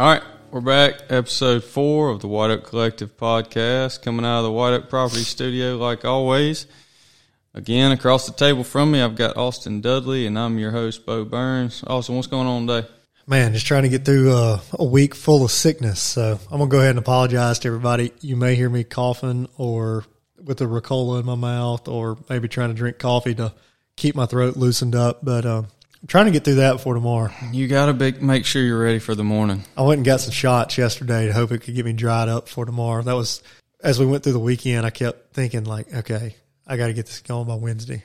All right, we're back. Episode 4 of the White Oak Collective podcast, coming out of the White Oak Property Studio like always. Again, across the table from me, I've got Austin Dudley, and I'm your host, Beau Burns. Austin, what's going on today? Man, just trying to get through a week full of sickness, so I'm going to go ahead and apologize to everybody. You may hear me coughing or with a Ricola in my mouth or maybe trying to drink coffee to keep my throat loosened up, but I'm trying to get through that before tomorrow. You got to make sure you're ready for the morning. I went and got some shots yesterday to hope it could get me dried up for tomorrow. That was, as we went through the weekend, I kept thinking like, okay, I got to get this going by Wednesday.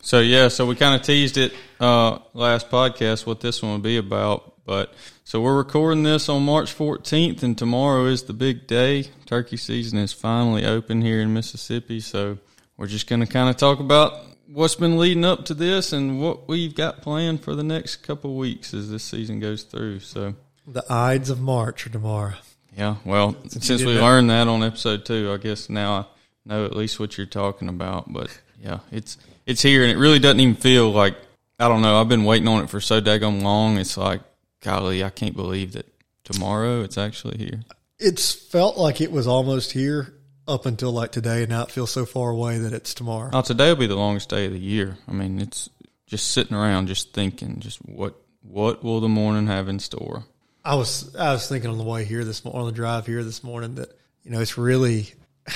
So, yeah, so we kind of teased it last podcast what this one would be about. But so we're recording this on March 14th, and tomorrow is the big day. Turkey season is finally open here in Mississippi, so we're just going to kind of talk about what's been leading up to this and what we've got planned for the next couple of weeks as this season goes through. So the Ides of March are tomorrow. Yeah, well, since we learned that on episode 2, I guess now I know at least what you're talking about. But, yeah, it's here, and it really doesn't even feel like, I don't know, I've been waiting on it for so daggone long. It's like, golly, I can't believe that tomorrow it's actually here. It's felt like it was almost here up until like today, and now it feels so far away that it's tomorrow. Oh, today will be the longest day of the year. I mean, it's just sitting around, just thinking, just what will the morning have in store? I was thinking on the way here this morning, on the drive here this morning, that, you know, it's really,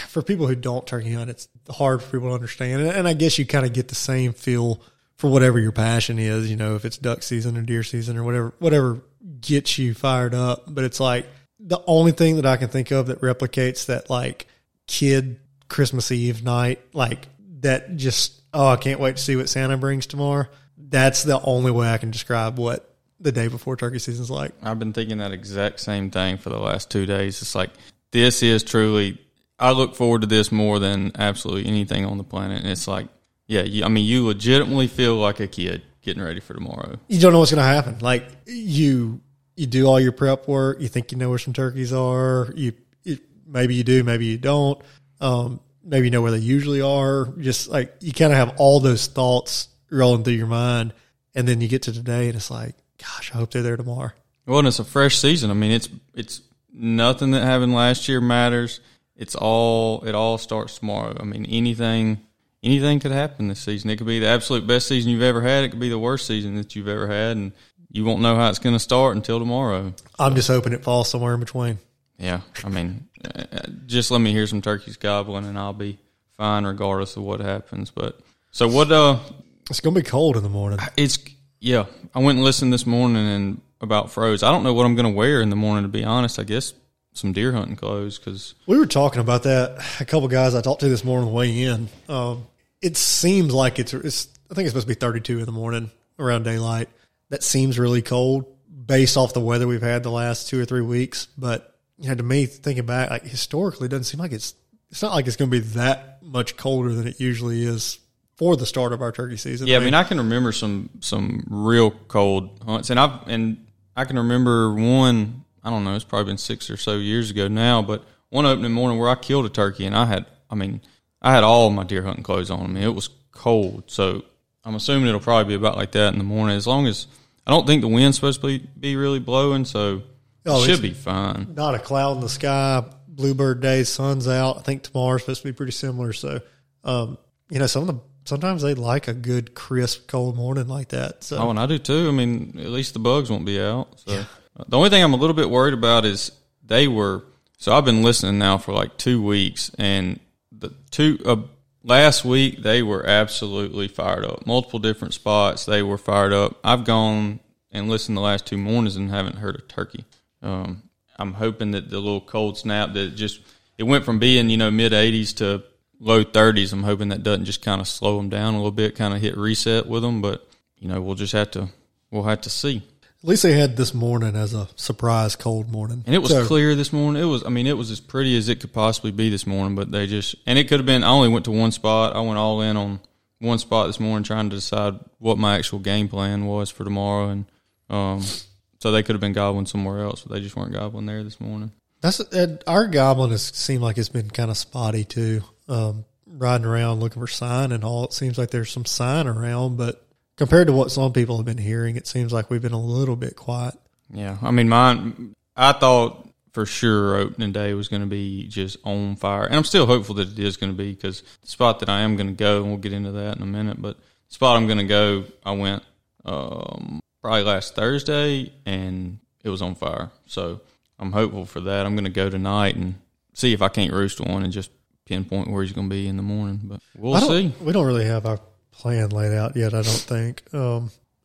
for people who don't turkey hunt, it's hard for people to understand. And I guess you kind of get the same feel for whatever your passion is, you know, if it's duck season or deer season or whatever gets you fired up. But it's like the only thing that I can think of that replicates that, like, kid Christmas Eve night, like that, just, oh, I can't wait to see what Santa brings tomorrow. That's the only way I can describe what the day before turkey season's like. I've been thinking that exact same thing for the last 2 days. It's like, this is truly, I look forward to this more than absolutely anything on the planet. And it's like, yeah, I mean, you legitimately feel like a kid getting ready for tomorrow. You don't know what's going to happen. Like, you do all your prep work. You think you know where some turkeys are. Maybe you do, maybe you don't. Maybe you know where they usually are. Just like, you kind of have all those thoughts rolling through your mind, and then you get to today, and it's like, gosh, I hope they're there tomorrow. Well, and it's a fresh season. I mean, it's nothing that happened last year matters. It all starts tomorrow. I mean, anything could happen this season. It could be the absolute best season you've ever had. It could be the worst season that you've ever had, and you won't know how it's going to start until tomorrow. I'm just hoping it falls somewhere in between. Yeah, I mean, just let me hear some turkeys gobbling, and I'll be fine regardless of what happens. But so what? It's gonna be cold in the morning. I went and listened this morning and about froze. I don't know what I'm gonna wear in the morning, to be honest. I guess some deer hunting clothes, because we were talking about that. A couple guys I talked to this morning on the way in. It seems like it's. I think it's supposed to be 32 in the morning around daylight. That seems really cold based off the weather we've had the last 2 or 3 weeks, but. You know, to me, thinking back, like, historically, it doesn't seem like it's not like it's going to be that much colder than it usually is for the start of our turkey season. Yeah, I mean, I can remember some real cold hunts, and I can remember one. I don't know, it's probably been 6 or so years ago now, but one opening morning where I killed a turkey, and I had all my deer hunting clothes on. I mean, it was cold, so I'm assuming it'll probably be about like that in the morning. As long as I don't think the wind's supposed to be really blowing, so. Oh, should be fine. Not a cloud in the sky. Bluebird day, sun's out. I think tomorrow's supposed to be pretty similar. So, you know, sometimes they like a good crisp cold morning like that. So. Oh, and I do too. I mean, at least the bugs won't be out. So yeah. The only thing I'm a little bit worried about is so I've been listening now for like 2 weeks, and last week they were absolutely fired up. Multiple different spots they were fired up. I've gone and listened the last 2 mornings and haven't heard a turkey. I'm hoping that the little cold snap that it went from being, you know, mid-80s to low 30s. I'm hoping that doesn't just kind of slow them down a little bit, kind of hit reset with them. But, you know, we'll have to see. At least they had this morning as a surprise cold morning. And it was clear this morning. It was as pretty as it could possibly be this morning, but and it could have been, I only went to one spot. I went all in on one spot this morning trying to decide what my actual game plan was for tomorrow. And, so they could have been gobbling somewhere else, but they just weren't gobbling there this morning. Our gobbling has seemed like it's been kind of spotty too. Riding around looking for sign and all, it seems like there's some sign around, but compared to what some people have been hearing, it seems like we've been a little bit quiet. Yeah, I mean, I thought for sure opening day was going to be just on fire. And I'm still hopeful that it is going to be, because the spot that I am going to go, and we'll get into that in a minute, but the spot I'm going to go, I went probably last Thursday, and it was on fire. So I'm hopeful for that. I'm going to go tonight and see if I can't roost one and just pinpoint where he's going to be in the morning. But we'll see. We don't really have our plan laid out yet, I don't think.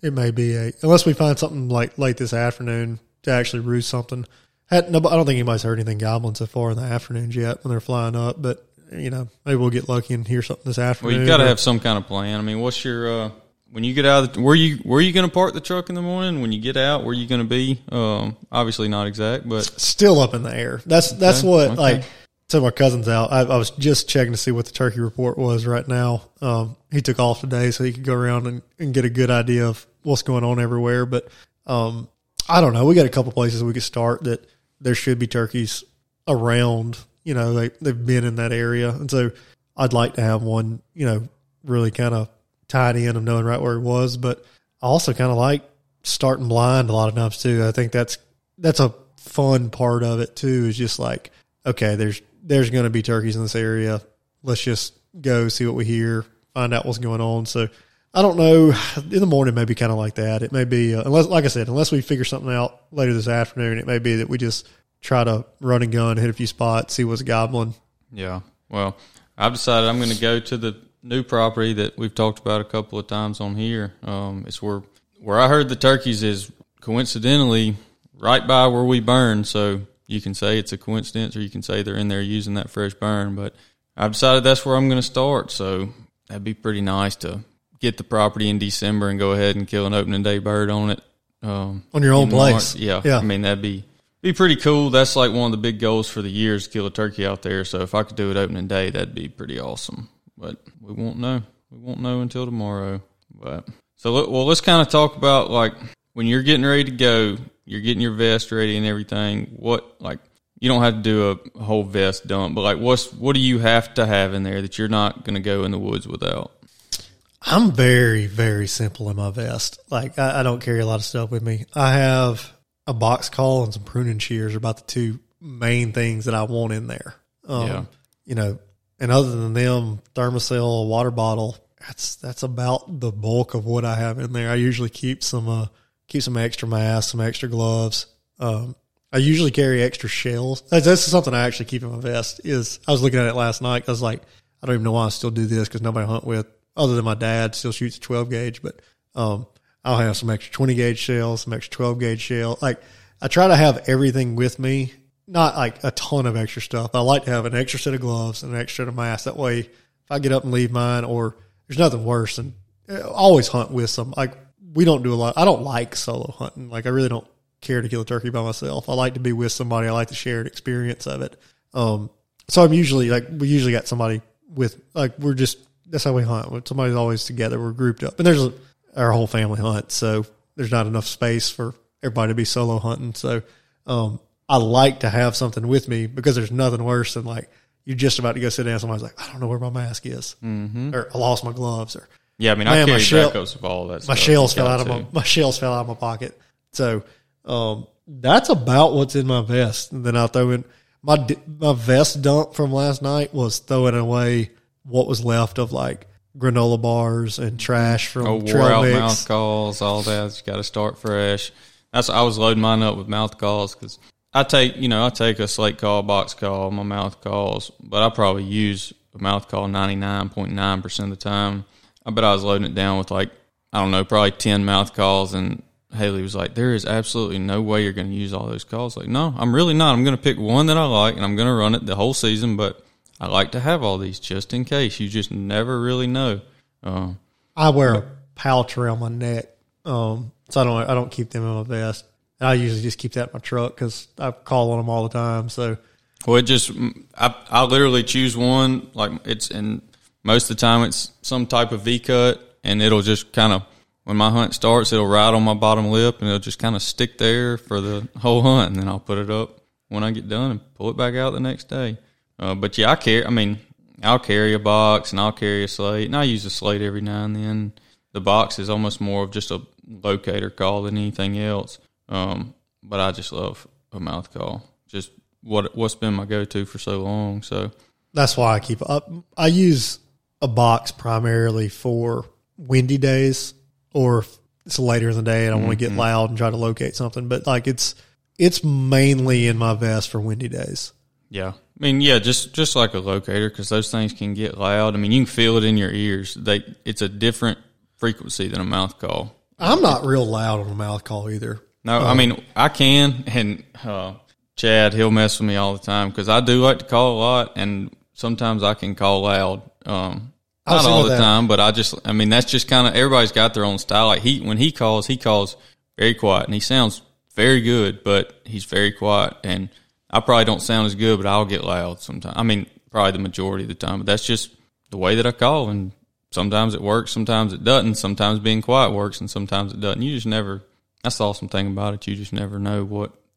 It may be unless we find something like late this afternoon to actually roost something. I don't think anybody's heard anything gobbling so far in the afternoons yet when they're flying up, but you know, maybe we'll get lucky and hear something this afternoon. Well, you got to have some kind of plan. I mean, what's your when you get out of where are you going to park the truck in the morning? When you get out, where are you going to be? Obviously not exact, but still up in the air. Like so my cousin's out. I was just checking to see what the turkey report was right now. He took off today so he could go around and get a good idea of what's going on everywhere. But I don't know. We got a couple places we could start that there should be turkeys around. You know, they've been in that area. And so I'd like to have one, you know, really kind of tied in of knowing right where he was. But I also kind of like starting blind a lot of times too. I think that's a fun part of it too, is just like, okay, there's going to be turkeys in this area. Let's just go see what we hear, find out what's going on. So I don't know. In the morning, maybe kind of like that. It may be, unless we figure something out later this afternoon, it may be that we just try to run and gun, hit a few spots, see what's gobbling. Yeah. Well, I've decided I'm going to go to the new property that we've talked about a couple of times on here. It's where I heard the turkeys is coincidentally right by where we burn. So you can say it's a coincidence, or you can say they're in there using that fresh burn. But I've decided that's where I'm going to start. So that'd be pretty nice to get the property in December and go ahead and kill an opening day bird on it. On your own place. Yeah. I mean, that'd be pretty cool. That's like one of the big goals for the year is to kill a turkey out there. So if I could do it opening day, that'd be pretty awesome. But we won't know. We won't know until tomorrow. But let's kind of talk about like when you're getting ready to go. You're getting your vest ready and everything. You don't have to do a whole vest dump, but what do you have to have in there that you're not going to go in the woods without? I'm very, very simple in my vest. Like, I don't carry a lot of stuff with me. I have a box call and some pruning shears are about the two main things that I want in there. You know, and other than them, Thermacell, water bottle, that's about the bulk of what I have in there. I usually keep some extra masks, some extra gloves. I usually carry extra shells. That's something I actually keep in my vest. I was looking at it last night. I was like, I don't even know why I still do this because nobody I hunt with, other than my dad, still shoots a 12-gauge. But I'll have some extra 20-gauge shells, some extra 12-gauge shell. Like, I try to have everything with me, not like a ton of extra stuff. I like to have an extra set of gloves and an extra set of masks. That way, if I get up and leave mine, or there's nothing worse than I always hunt with some. Like, we don't do a lot. I don't like solo hunting. Like, I really don't care to kill a turkey by myself. I like to be with somebody. I like the shared experience of it. So I'm usually we got somebody with, that's how we hunt. Somebody's always together. We're grouped up, and there's our whole family hunt. So there's not enough space for everybody to be solo hunting. So, I like to have something with me because there's nothing worse than like, you're just about to go sit down. Somebody's like, I don't know where my mask is, or I lost my gloves, or, yeah, I mean, I carry backups of all that stuff. My shells fell out of my pocket. So that's about what's in my vest. And then I'll throw in my vest dump from last night was throwing away what was left of like granola bars and trash from trail out mix. Mouth calls, all that. You got to start fresh. I was loading mine up with mouth calls because I take a slate call, box call, my mouth calls, but I probably use a mouth call 99.9% of the time. I bet I was loading it down with probably 10 mouth calls, and Haley was like, there is absolutely no way you're going to use all those calls. Like, no, I'm really not. I'm going to pick one that I like, and I'm going to run it the whole season, but I like to have all these just in case. You just never really know. I wear a pouch around my neck, so I don't keep them in my vest. And I usually just keep that in my truck because I call on them all the time. So, well, I literally choose one, most of the time it's some type of V-cut, and it'll just kind of, when my hunt starts, it'll ride on my bottom lip, and it'll just kind of stick there for the whole hunt, and then I'll put it up when I get done and pull it back out the next day. But, yeah, I'll carry a box, and I'll carry a slate, and I use a slate every now and then. The box is almost more of just a locator call than anything else. but I just love a mouth call. Just what's been my go-to for so long. So that's why I keep up. I use a box primarily for windy days, or if it's later in the day and I want to get loud and try to locate something. But like it's mainly in my vest for windy days. Yeah, I mean, yeah, just like a locator, because those things can get loud. I mean, you can feel it in your ears. It's a different frequency than a mouth call. I'm not real loud on a mouth call either. No, I mean, I can, and Chad, he'll mess with me all the time, because I do like to call a lot, and sometimes I can call loud. Not all the time, but I mean, that's just kind of, everybody's got their own style. Like when he calls very quiet, and he sounds very good, but he's very quiet, and I probably don't sound as good, but I'll get loud sometimes. I mean, probably the majority of the time, but that's just the way that I call, and sometimes it works, sometimes it doesn't. Sometimes being quiet works, and sometimes it doesn't. You just never – that's the awesome thing about it. You just never know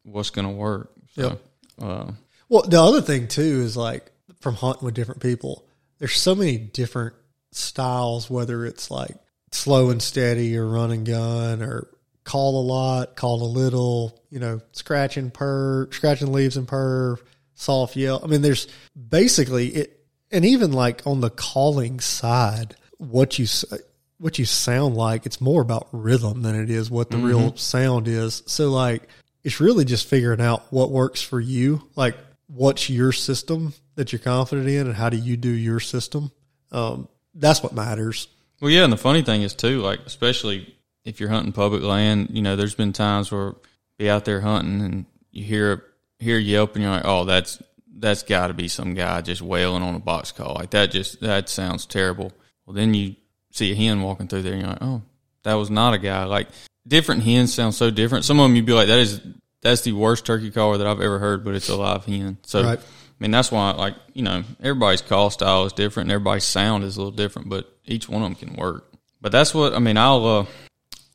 what's going to work. So, yeah. Well, the other thing, too, is like from hunting with different people, there's so many different styles, whether it's like slow and steady or run and gun or call a lot, call a little, you know, scratching leaves and purr, soft yell. I mean, there's basically it – and even like on the calling side – what you sound like, it's more about rhythm than it is what the real sound is. So like, it's really just figuring out what works for you. Like, what's your system that you're confident in, and how do you do your system? That's what matters. Well, yeah. And the funny thing is too, like, especially if you're hunting public land, you know, there's been times where I'll be out there hunting and you hear a yelp and you're like, oh, that's gotta be some guy just wailing on a box call. Like that sounds terrible. Well, then you see a hen walking through there, and you're like, oh, that was not a guy. Like, different hens sound so different. Some of them you'd be like, that's the worst turkey caller that I've ever heard, but it's a live hen. So, right. I mean, that's why, like, you know, everybody's call style is different, and everybody's sound is a little different, but each one of them can work. But that's what, I mean, I'll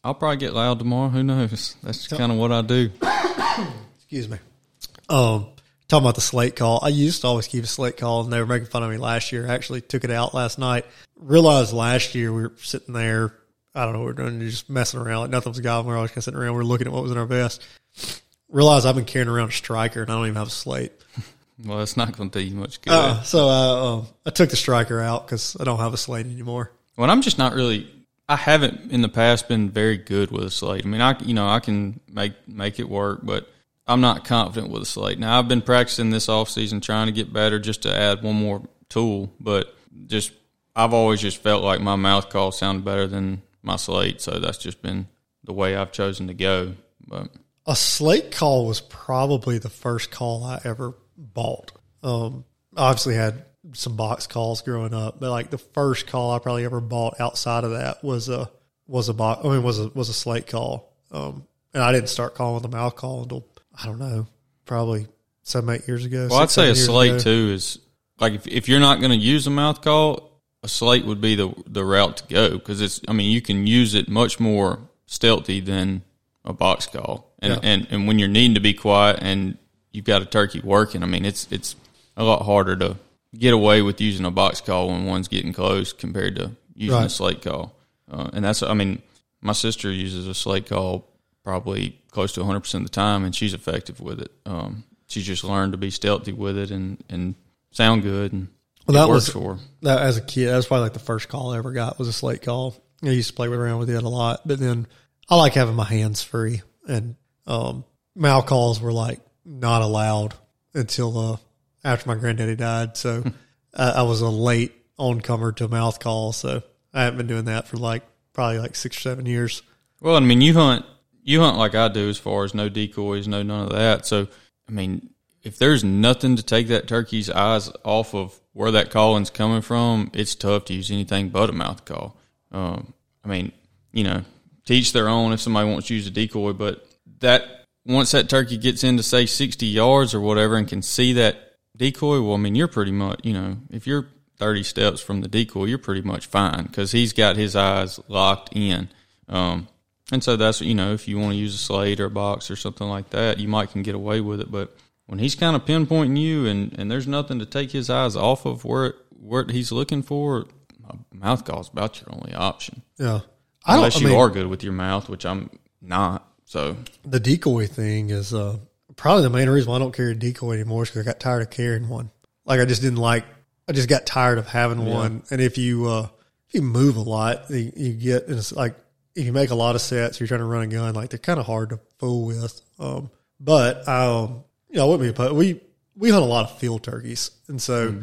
probably get loud tomorrow. Who knows? That's kind of what I do. Excuse me. Talking about the slate call, I used to always keep a slate call, and they were making fun of me last year. I actually took it out last night. Realized last year we were sitting there, I don't know what we're doing, just messing around. Like nothing was gone. We were always kind of sitting around. We were looking at what was in our vest. Realized I've been carrying around a striker, and I don't even have a slate. Well, it's not going to do you much good. So I took the striker out because I don't have a slate anymore. Well, I'm just not really – I haven't in the past been very good with a slate. I mean, I can make it work, but – I'm not confident with a slate. Now, I've been practicing this offseason trying to get better just to add one more tool, but just I've always just felt like my mouth call sounded better than my slate, so that's just been the way I've chosen to go. But a slate call was probably the first call I ever bought. I obviously had some box calls growing up, but like the first call I probably ever bought outside of that was a slate call. And I didn't start calling the mouth call until I don't know, probably 7-8 years ago. Well, I'd say a slate too is like if you're not going to use a mouth call, a slate would be the route to go, because it's. I mean, you can use it much more stealthy than a box call, and when you're needing to be quiet and you've got a turkey working, I mean, it's a lot harder to get away with using a box call when one's getting close compared to using a slate call. And that's, I mean, my sister uses a slate call probably close to 100% of the time, and she's effective with it. She just learned to be stealthy with it and sound good, and that as a kid, that was probably like the first call I ever got was a slate call. I used to play around with it a lot, but then I like having my hands free, and mouth calls were like not allowed until after my granddaddy died, so I was a late oncomer to mouth calls, so I haven't been doing that for like probably like 6 or 7 years. Well, I mean, you hunt like I do as far as no decoys, no none of that. So, I mean, if there's nothing to take that turkey's eyes off of where that calling's coming from, it's tough to use anything but a mouth call. I mean, you know, teach their own if somebody wants to use a decoy. But that once that turkey gets into, say, 60 yards or whatever and can see that decoy, well, I mean, you're pretty much, you know, if you're 30 steps from the decoy, you're pretty much fine because he's got his eyes locked in. And so that's, you know, if you want to use a slate or a box or something like that, you might can get away with it. But when he's kind of pinpointing you and there's nothing to take his eyes off of where he's looking for, a mouth call is about your only option. Yeah. Unless you are good with your mouth, which I'm not. So the decoy thing is probably the main reason why I don't carry a decoy anymore is because I got tired of carrying one. Like, I just didn't like – I just got tired of having one. And if you move a lot, you get – it's like if you make a lot of sets, you're trying to run a gun, like, they're kind of hard to fool with. But, you know, I wouldn't be – we hunt a lot of field turkeys. And so,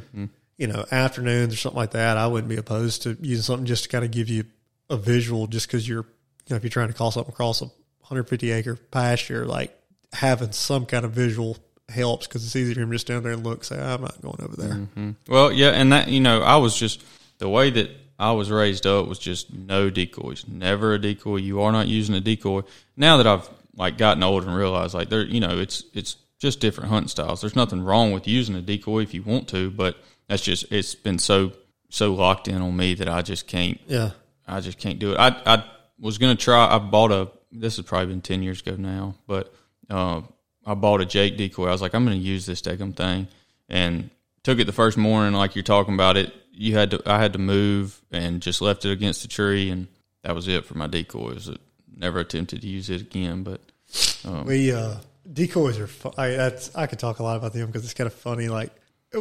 you know, afternoons or something like that, I wouldn't be opposed to using something just to kind of give you a visual just because you're – you know, if you're trying to call something across a 150-acre pasture, like, having some kind of visual – helps because it's easier for him just down there and look, say, I'm not going over there. Well, yeah, and that, you know, I was just, the way that I was raised up was just no decoys, never a decoy. You are not using a decoy. Now that I've, like, gotten older and realized, like, there, you know, it's just different hunting styles. There's nothing wrong with using a decoy if you want to, but that's just, it's been so locked in on me that I just can't, I just can't do it. I was going to try, I bought a, this has probably been 10 years ago now, but, I bought a Jake decoy. I was like, I'm going to use this daggum thing, and took it the first morning. Like you're talking about it, I had to move and just left it against the tree, and that was it for my decoys. I never attempted to use it again. But decoys are fun. I could talk a lot about them because it's kind of funny. Like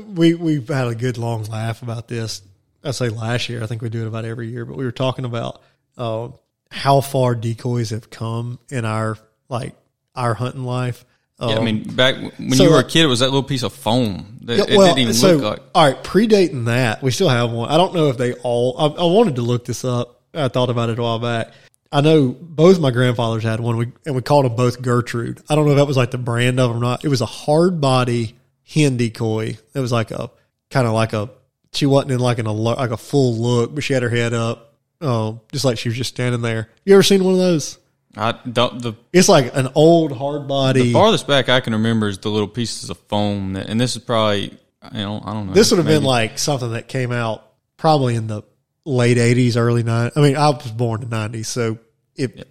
we've had a good long laugh about this. I say last year, I think we do it about every year, but we were talking about how far decoys have come in our hunting life. Yeah, I mean, back when you were a kid, it was that little piece of foam that it didn't even look like. All right, predating that, we still have one. I don't know if they all – I wanted to look this up. I thought about it a while back. I know both my grandfathers had one, and we called them both Gertrude. I don't know if that was like the brand of them or not. It was a hard body hen decoy. It was like a – kind of like a – she wasn't in like a full look, but she had her head up, just like she was just standing there. You ever seen one of those? It's like an old hard body. The farthest back I can remember is the little pieces of foam, and this is probably, I don't know. This would have been like something that came out probably in the late 80s, early 90s. I mean, I was born in the 90s, so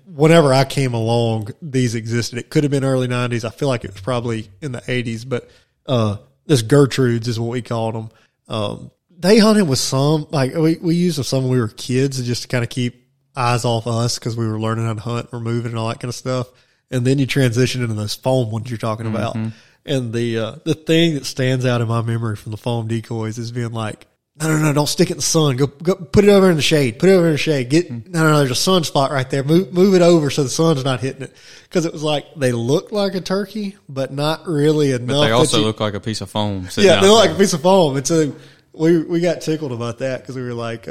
whenever I came along, these existed. It could have been early 90s. I feel like it was probably in the 80s, but this Gertrude's is what we called them. They hunted with some, like we used them some when we were kids just to kind of keep eyes off us because we were learning how to hunt, we're moving and all that kind of stuff. And then you transition into those foam ones you're talking about. And the thing that stands out in my memory from the foam decoys is being like, no, don't stick it in the sun. Go put it over in the shade. Put it over in the shade. No, there's a sun spot right there. Move it over so the sun's not hitting it. Because it was like they look like a turkey, but not really enough. But they also look like a piece of foam. Yeah, they look like a piece of foam. And so we got tickled about that because we were like,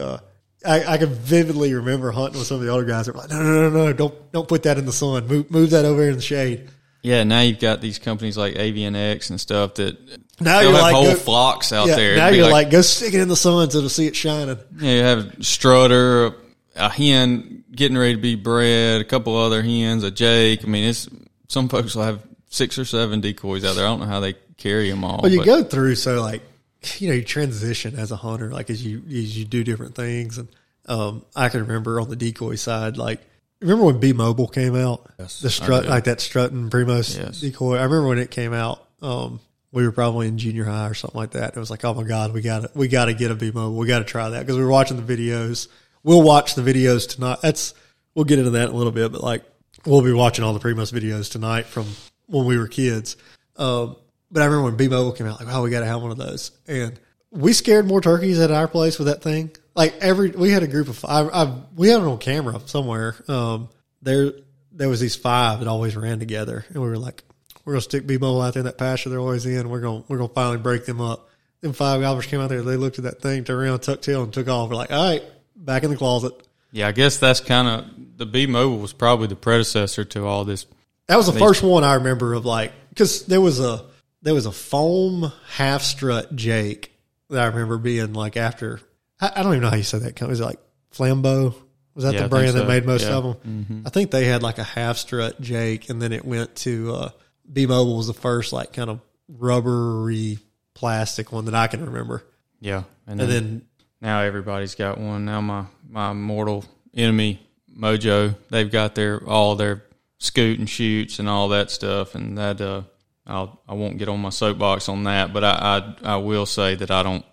I can vividly remember hunting with some of the older guys that were like, no, don't put that in the sun. Move that over in the shade. Yeah, now you've got these companies like Avian X and stuff that now you're have like, whole flocks out there. Now you're like, go stick it in the sun so they'll see it shining. Yeah, you have a strutter, a hen getting ready to be bred, a couple other hens, a Jake. I mean, it's some folks will have 6 or 7 decoys out there. I don't know how they carry them all. Well, you go through, so like, you know, you transition as a hunter, like as you do different things. And I can remember on the decoy side, like, remember when B-Mobile came out? Yes, the strut, like that strutting Primos decoy. I remember when it came out, we were probably in junior high or something like that. It was like, oh my God, we gotta get a B-Mobile. We gotta try that because we were watching the videos. We'll watch the videos tonight. We'll get into that in a little bit, but like we'll be watching all the Primos videos tonight from when we were kids. But I remember when B-Mobile came out, like, wow, we got to have one of those. And we scared more turkeys at our place with that thing. Like, we had a group of five. We had it on camera somewhere. There was these 5 that always ran together. And we were like, we're going to stick B-Mobile out there in that pasture they're always in. We're going to finally break them up. Then 5 gobbers came out there. They looked at that thing, turned around, tucked tail, and took off. We're like, all right, back in the closet. Yeah, I guess that's kind of – the B-Mobile was probably the predecessor to all this. That was the first one I remember of, like – because there was a foam half strut Jake that I remember being like after. I don't even know how you say that company. Was it like Flambeau? Was that the brand that made most of them? I think they had like a half strut Jake, and then it went to B-Mobile was the first like kind of rubbery plastic one that I can remember. Yeah, and then now everybody's got one. Now my mortal enemy Mojo, they've got all their scoot and shoots and all that stuff, and that. I won't get on my soapbox on that, but I will say that I don't,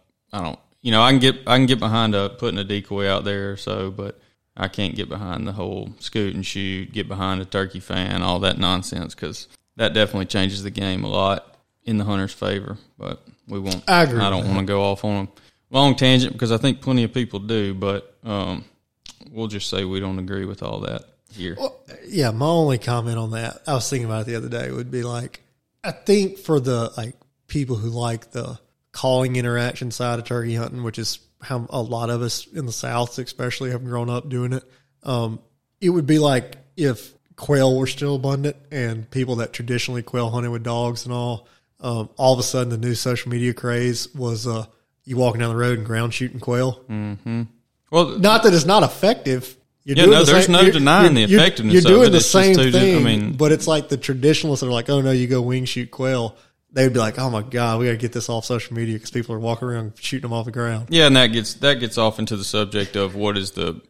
you know, I can get behind putting a decoy out there or so, but I can't get behind the whole scoot and shoot, get behind a turkey fan, all that nonsense, because that definitely changes the game a lot in the hunter's favor. But we won't. I agree. I don't want to go off on a long tangent because I think plenty of people do, but we'll just say we don't agree with all that here. Well, yeah, my only comment on that, I was thinking about it the other day, would be like, I think for the like people who like the calling interaction side of turkey hunting, which is how a lot of us in the South especially have grown up doing it, it would be like if quail were still abundant and people that traditionally quail hunted with dogs and all of a sudden the new social media craze was you walking down the road and ground shooting quail. Mm-hmm. Well, not that it's not effective. There's no denying the effectiveness of it. You're doing the same thing, but it's like the traditionalists are like, oh, no, you go wing shoot quail. They would be like, oh, my God, we got to get this off social media because people are walking around shooting them off the ground. Yeah, and that gets off into the subject of what's the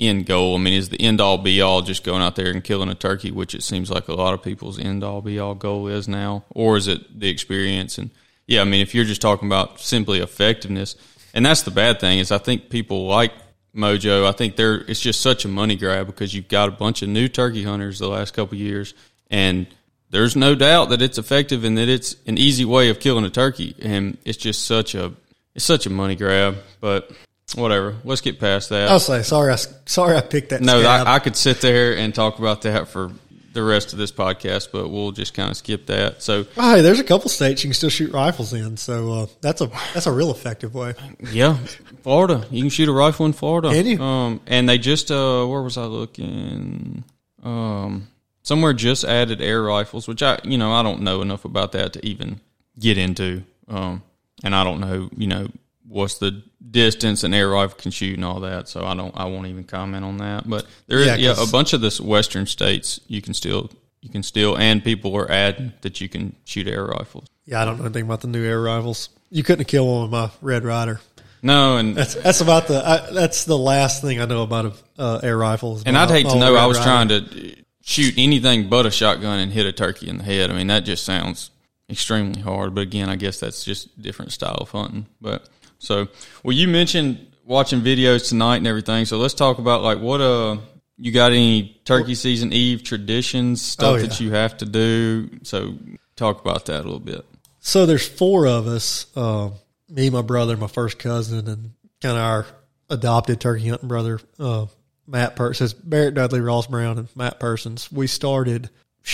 end goal. I mean, is the end-all, be-all just going out there and killing a turkey, which it seems like a lot of people's end-all, be-all goal is now, or is it the experience? And, yeah, I mean, if you're just talking about simply effectiveness, and that's the bad thing is I think people like Mojo. I think it's just such a money grab because you've got a bunch of new turkey hunters the last couple of years, and – there's no doubt that it's effective and that it's an easy way of killing a turkey, and it's just such a money grab. But whatever, let's get past that. I'll say sorry I picked that. No, I could sit there and talk about that for the rest of this podcast, but we'll just kind of skip that. So, oh, hey, there's a couple states you can still shoot rifles in, so that's a real effective way. Yeah, Florida, you can shoot a rifle in Florida. Can you? And they just where was I looking? Somewhere just added air rifles, which I don't know enough about that to even get into. And I don't know, what's the distance an air rifle can shoot and all that. So I won't even comment on that. But there is a bunch of this western states you can still, and people are adding that you can shoot air rifles. Yeah. I don't know anything about the new air rifles. You couldn't kill one with my Red Ryder. No, and that's about that's the last thing I know about air rifles. And I'd hate to know. I was trying to shoot anything but a shotgun and hit a turkey in the head. I mean, that just sounds extremely hard. But again, I guess that's just a different style of hunting. But so, well, you mentioned watching videos tonight and everything. So let's talk about like what you got any turkey season eve traditions stuff that you have to do. So talk about that a little bit. So there's four of us: me, my brother, my first cousin, and kind of our adopted turkey hunting brother. Matt Persons, Barrett Dudley, Ross Brown, and Matt Persons. We started,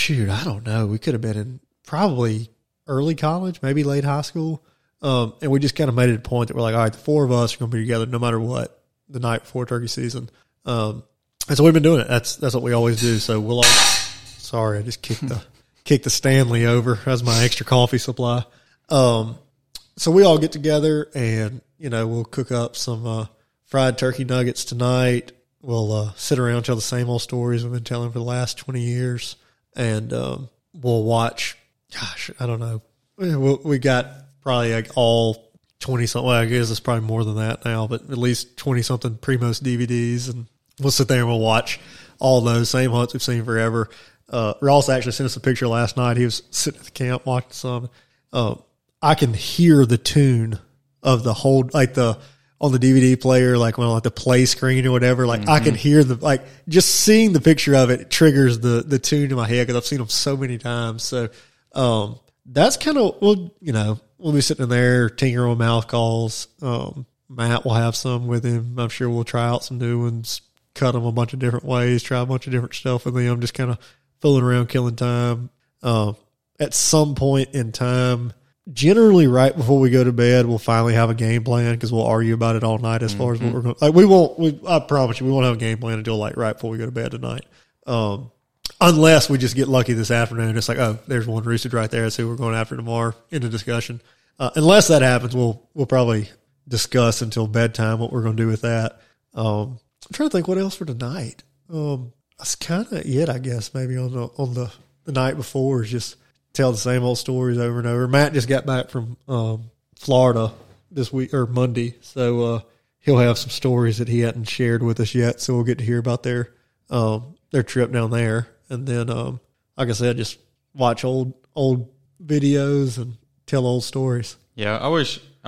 I don't know. We could have been in probably early college, maybe late high school. And we just kind of made it a point that we're like, all right, the four of us are going to be together no matter what the night before turkey season. And so we've been doing it. That's what we always do. So we'll all, sorry, I just kicked the Stanley over. That's my extra coffee supply. So we all get together and, we'll cook up some fried turkey nuggets tonight. We'll sit around and tell the same old stories we've been telling for the last 20 years, and we'll watch, I don't know. We got probably like all 20-something. Well, I guess it's probably more than that now, but at least 20-something Primos DVDs, and we'll sit there and we'll watch all those same hunts we've seen forever. Ross actually sent us a picture last night. He was sitting at the camp watching some. I can hear the tune of the whole, like on the DVD player, like when I like the play screen or whatever, like I can hear just seeing the picture of it triggers the tune in my head because I've seen them so many times. So that's kind of, we'll be sitting there tinkering with mouth calls. Matt will have some with him. I'm sure we'll try out some new ones, cut them a bunch of different ways, try a bunch of different stuff with them, just kind of fooling around, killing time. At some point in time, generally right before we go to bed, we'll finally have a game plan because we'll argue about it all night as far as what we're going to, like, I promise you, we won't have a game plan until like right before we go to bed tonight. Unless we just get lucky this afternoon. It's like, oh, there's one roosted right there. That's who we're going after tomorrow in the discussion. Unless that happens, we'll probably discuss until bedtime what we're going to do with that. I'm trying to think what else for tonight. That's kind of it, I guess, maybe on the night before is just tell the same old stories over and over. Matt just got back from Florida this week or Monday, so he'll have some stories that he hadn't shared with us yet. So we'll get to hear about their trip down there, and then like I said, just watch old videos and tell old stories. Yeah, I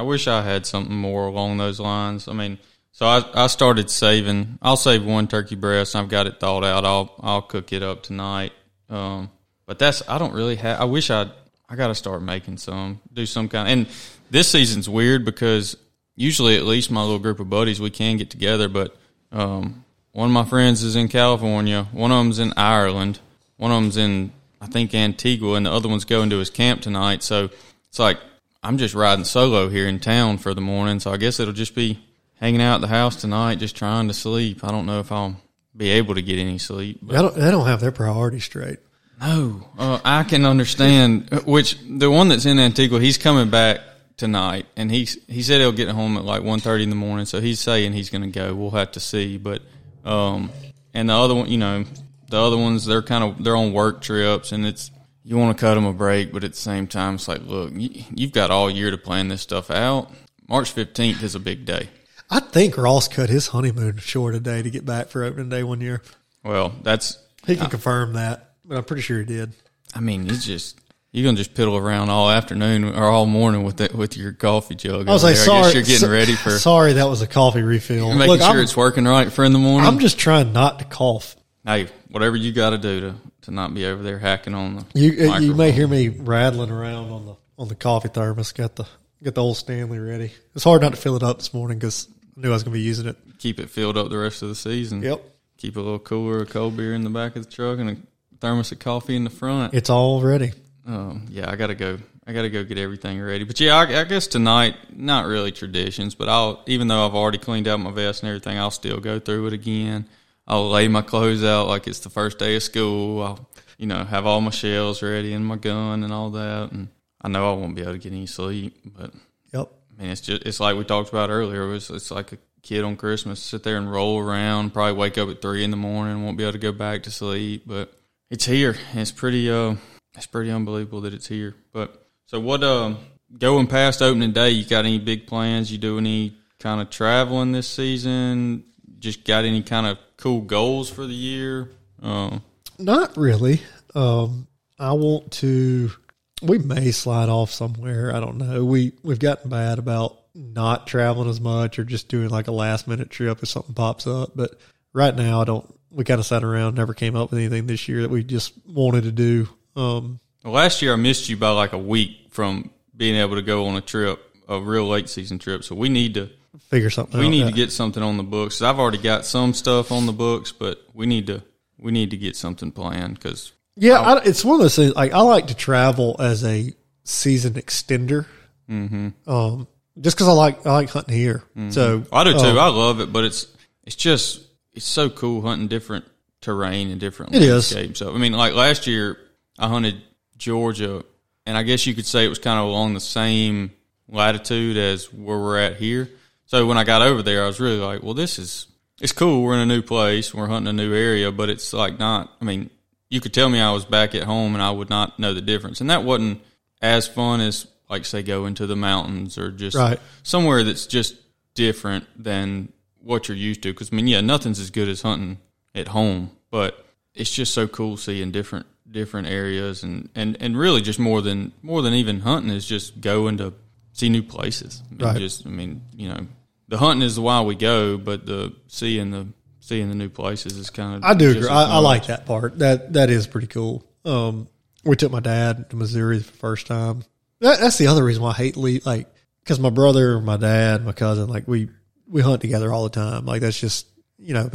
wish I had something more along those lines. I mean, So I started saving. I'll save one turkey breast. I've got it thawed out. I'll cook it up tonight. But that's, I don't really have, I wish I got to start making some, do some kind. And this season's weird because usually at least my little group of buddies, we can get together. But one of my friends is in California. One of them's in Ireland. One of them's in, I think, Antigua. And the other one's going to his camp tonight. So it's like I'm just riding solo here in town for the morning. So I guess it'll just be hanging out at the house tonight, just trying to sleep. I don't know if I'll be able to get any sleep. But they don't have their priorities straight. No. I can understand. Which, the one that's in Antigua, he's coming back tonight, and he said he'll get home at like 1:30 in the morning, so he's saying he's going to go. We'll have to see. But and the other one, you know, the other ones, they're on work trips, and it's, you want to cut them a break, but at the same time, it's like, look, you've got all year to plan this stuff out. March 15th is a big day. I think Ross cut his honeymoon short a day to get back for opening day one year. Well, that's... He can confirm that, but I'm pretty sure he did. I mean, it's just... You're going to just piddle around all afternoon or all morning with your coffee jug. I was like, sorry, I guess you're getting ready for... Sorry, that was a coffee refill. Making sure it's working right for in the morning. I'm just trying not to cough. Hey, whatever you got to do to not be over there hacking on the microphone. You may hear me rattling around on the coffee thermos. Got the old Stanley ready. It's hard not to fill it up this morning because... I knew I was going to be using it. Keep it filled up the rest of the season. Yep. Keep a little cooler of cold beer in the back of the truck and a thermos of coffee in the front. It's all ready. Yeah, I gotta go get everything ready. But yeah, I guess tonight, not really traditions, but I'll, even though I've already cleaned out my vest and everything, I'll still go through it again. I'll lay my clothes out like it's the first day of school. I'll, you know, have all my shells ready and my gun and all that. And I know I won't be able to get any sleep, but. Yep. And it's like we talked about earlier. It's like a kid on Christmas, sit there and roll around, probably wake up at 3 in the morning, won't be able to go back to sleep. But it's here. It's pretty unbelievable that it's here. But so what? Going past opening day, you got any big plans? You do any kind of traveling this season? Just got any kind of cool goals for the year? Not really. I want to. We may slide off somewhere. I don't know. We've gotten bad about not traveling as much or just doing like a last-minute trip if something pops up. But right now, we kind of sat around, never came up with anything this year that we just wanted to do. Last year, I missed you by like a week from being able to go on a trip, a real late-season trip. So we need to figure something out. We need to get something on the books. I've already got some stuff on the books, but we need to get something planned because – yeah, it's one of those things. Like, I like to travel as a season extender, just because I like hunting here. Mm-hmm. So I do too. I love it, but it's so cool hunting different terrain and different landscapes. So I mean, like last year, I hunted Georgia, and I guess you could say it was kind of along the same latitude as where we're at here. So when I got over there, I was really like, well, it's cool. We're in a new place. We're hunting a new area, but it's like not. I mean. You could tell me I was back at home and I would not know the difference. And that wasn't as fun as, like, say, go into the mountains or just somewhere that's just different than what you're used to. Because, I mean, yeah, nothing's as good as hunting at home, but it's just so cool seeing different areas and really just more than even hunting is just going to see new places. I mean, you know, the hunting is why we go, but the seeing the new places is kind of... I do agree. I like that part. That is pretty cool. We took my dad to Missouri for the first time. That's the other reason why I hate leave, like, because my brother, my dad, my cousin, like, we hunt together all the time. Like, that's just, you know,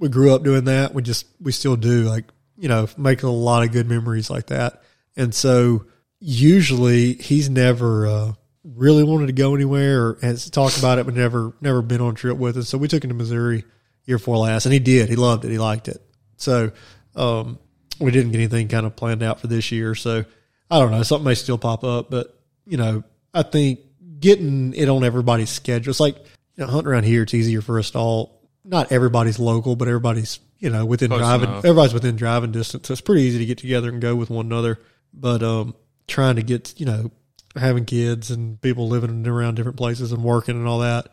we grew up doing that. We still do, like, you know, making a lot of good memories like that. And so, usually, he's never... really wanted to go anywhere or has talked about it, but never been on a trip with us. So we took him to Missouri year before last, and he did. He loved it. He liked it. So we didn't get anything kind of planned out for this year. So I don't know. Something may still pop up, but, you know, I think getting it on everybody's schedule. It's like, you know, hunting around here, it's easier for us to all. Not everybody's local, but everybody's, you know, everybody's within driving distance. So it's pretty easy to get together and go with one another. But trying to get, you know, having kids and people living around different places and working and all that.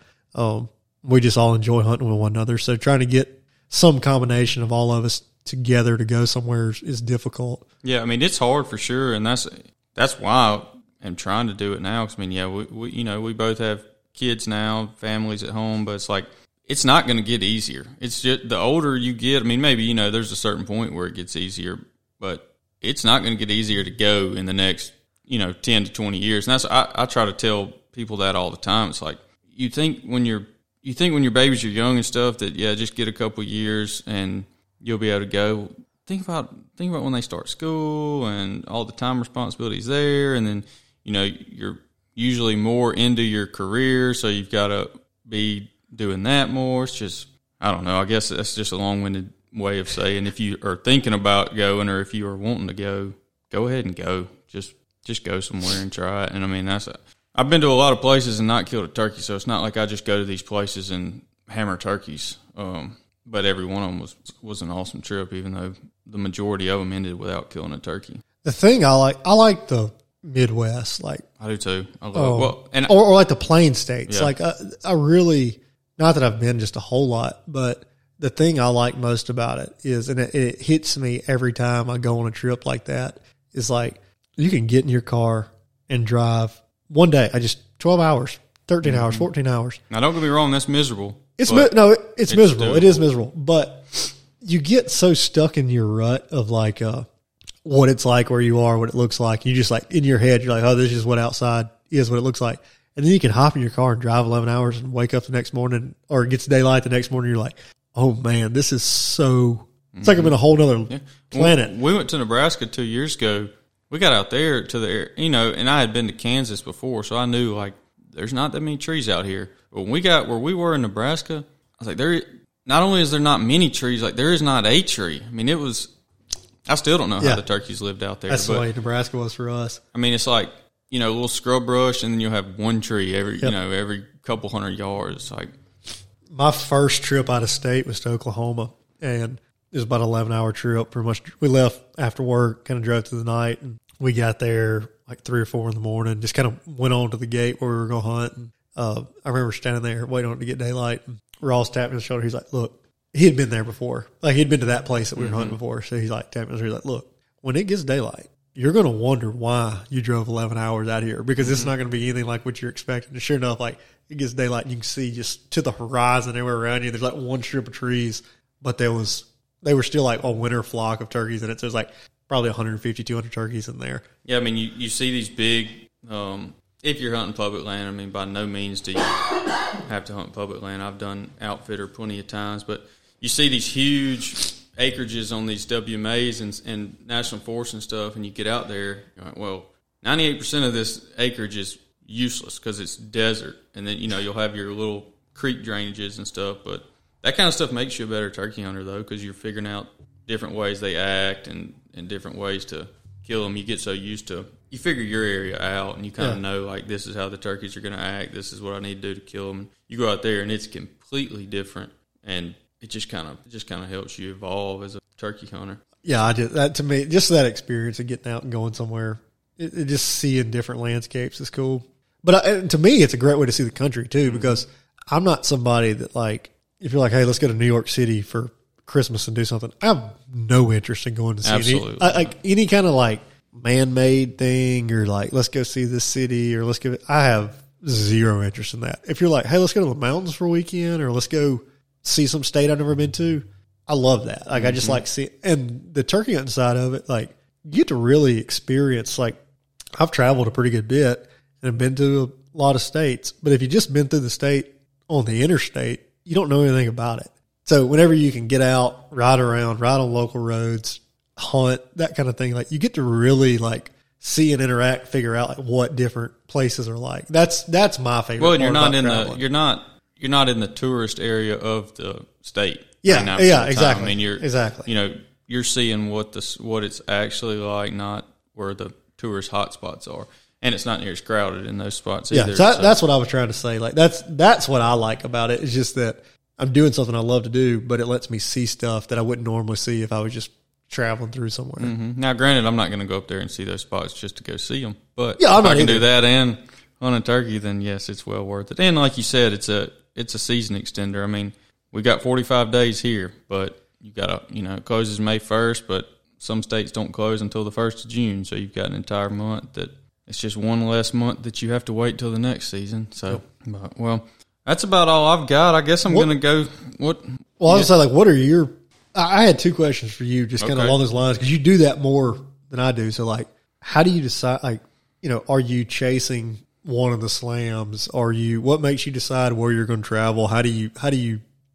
We just all enjoy hunting with one another. So trying to get some combination of all of us together to go somewhere is difficult. Yeah. I mean, it's hard for sure. And that's why I'm trying to do it now. Cause I mean, yeah, we both have kids now, families at home, but it's like, it's not going to get easier. It's just the older you get. I mean, maybe, you know, there's a certain point where it gets easier, but it's not going to get easier to go in the next, you know, 10 to 20 years. And that's, I try to tell people that all the time. It's like, you think when your babies are young and stuff that, yeah, just get a couple years and you'll be able to go. Think about when they start school and all the time responsibilities there. And then, you know, you're usually more into your career. So you've got to be doing that more. It's just, I don't know. I guess that's just a long-winded way of saying if you are thinking about going or if you are wanting to go, go ahead and go. Just go somewhere and try it. And I mean, I've been to a lot of places and not killed a turkey, so it's not like I just go to these places and hammer turkeys. But every one of them was an awesome trip, even though the majority of them ended without killing a turkey. The thing I like the Midwest, like I do too. I love it. Well, and or like the Plain States. Yeah. Like I really, not that I've been just a whole lot, but the thing I like most about it is, and it hits me every time I go on a trip like that, is like you can get in your car and drive. One day, 12 hours, 13 hours, 14 hours. Now, don't get me wrong, that's miserable. It's miserable. Doable. It is miserable. But you get so stuck in your rut of like what it's like where you are, what it looks like. You just like in your head, you're like, oh, this is what outside is, what it looks like. And then you can hop in your car and drive 11 hours and wake up the next morning, or it gets daylight the next morning. You're like, oh, man, this is so – it's like I'm in a whole other planet. We went to Nebraska 2 years ago. We got out there to the air, you know, and I had been to Kansas before, so I knew, like, there's not that many trees out here. But when we got where we were in Nebraska, I was like, not only is there not many trees, like, there is not a tree. I mean, I still don't know how the turkeys lived out there. That's the way Nebraska was for us. I mean, it's like, you know, a little scrub brush, and then you'll have one tree every couple hundred yards. Like, my first trip out of state was to Oklahoma, and it was about an 11-hour trip, pretty much. We left after work, kind of drove through the night, and we got there like 3 or 4 in the morning, just kind of went on to the gate where we were going to hunt. And, I remember standing there waiting on it to get daylight, and Ross tapped me on the shoulder. He's like, look, he had been there before. Like, he'd been to that place that we were hunting before. So he's like, tapped me on the shoulder. He's like, look, when it gets daylight, you're going to wonder why you drove 11 hours out here, because it's not going to be anything like what you're expecting. And sure enough, like, it gets daylight, and you can see just to the horizon everywhere around you. There's like one strip of trees, but they were still like a winter flock of turkeys in it. So it was like probably 150, 200 turkeys in there. Yeah, I mean, you see these big, if you're hunting public land, I mean, by no means do you have to hunt public land. I've done outfitter plenty of times, but you see these huge acreages on these WMAs and National Forests and stuff, and you get out there, you're like, well, 98% of this acreage is useless because it's desert. And then, you know, you'll have your little creek drainages and stuff, but that kind of stuff makes you a better turkey hunter, though, because you're figuring out different ways they act and different ways to kill them. You get so used to – you figure your area out, and you kind of know, like, this is how the turkeys are going to act. This is what I need to do to kill them. You go out there, and it's completely different, and it just kind of helps you evolve as a turkey hunter. Yeah, I did. That, to me, just that experience of getting out and going somewhere, it just seeing different landscapes is cool. But to me, it's a great way to see the country, too, because I'm not somebody that, like – if you're like, hey, let's go to New York City for Christmas and do something, I have no interest in going to see any kind of like man-made thing, or like, let's go see this city, or let's go. I have zero interest in that. If you're like, hey, let's go to the mountains for a weekend, or let's go see some state I've never been to, I love that. Like, I just like see, and the turkey hunting side of it, like, you get to really experience. Like, I've traveled a pretty good bit and I've been to a lot of states, but if you just been through the state on the interstate, you don't know anything about it. So whenever you can get out, ride around, ride on local roads, hunt, that kind of thing, like, you get to really like see and interact, figure out like what different places are like. That's my favorite. Well, and you're not in the tourist area of the state. Yeah, right, yeah, exactly. I mean, exactly. You know, you're seeing what it's actually like, not where the tourist hotspots are. And it's not near as crowded in those spots either. Yeah, so that's what I was trying to say. Like, that's what I like about it. It's just that I'm doing something I love to do, but it lets me see stuff that I wouldn't normally see if I was just traveling through somewhere. Now, granted, I'm not going to go up there and see those spots just to go see them. But yeah, if I can do that and hunt a turkey, then yes, it's well worth it. And like you said, it's a season extender. I mean, we got 45 days here, but you got to, you know, it closes May 1st, but some states don't close until the 1st of June. So you've got an entire month that. It's just one less month that you have to wait till the next season. So, but, well, That's about all I've got. I guess I'm going to go. Well, I was saying, like, what are your? I had two questions for you, just kind of along those lines, because you do that more than I do. So, like, how do you decide? Like, you know, are you chasing one of the slams? Are you? What makes you decide where you're going to travel? How do you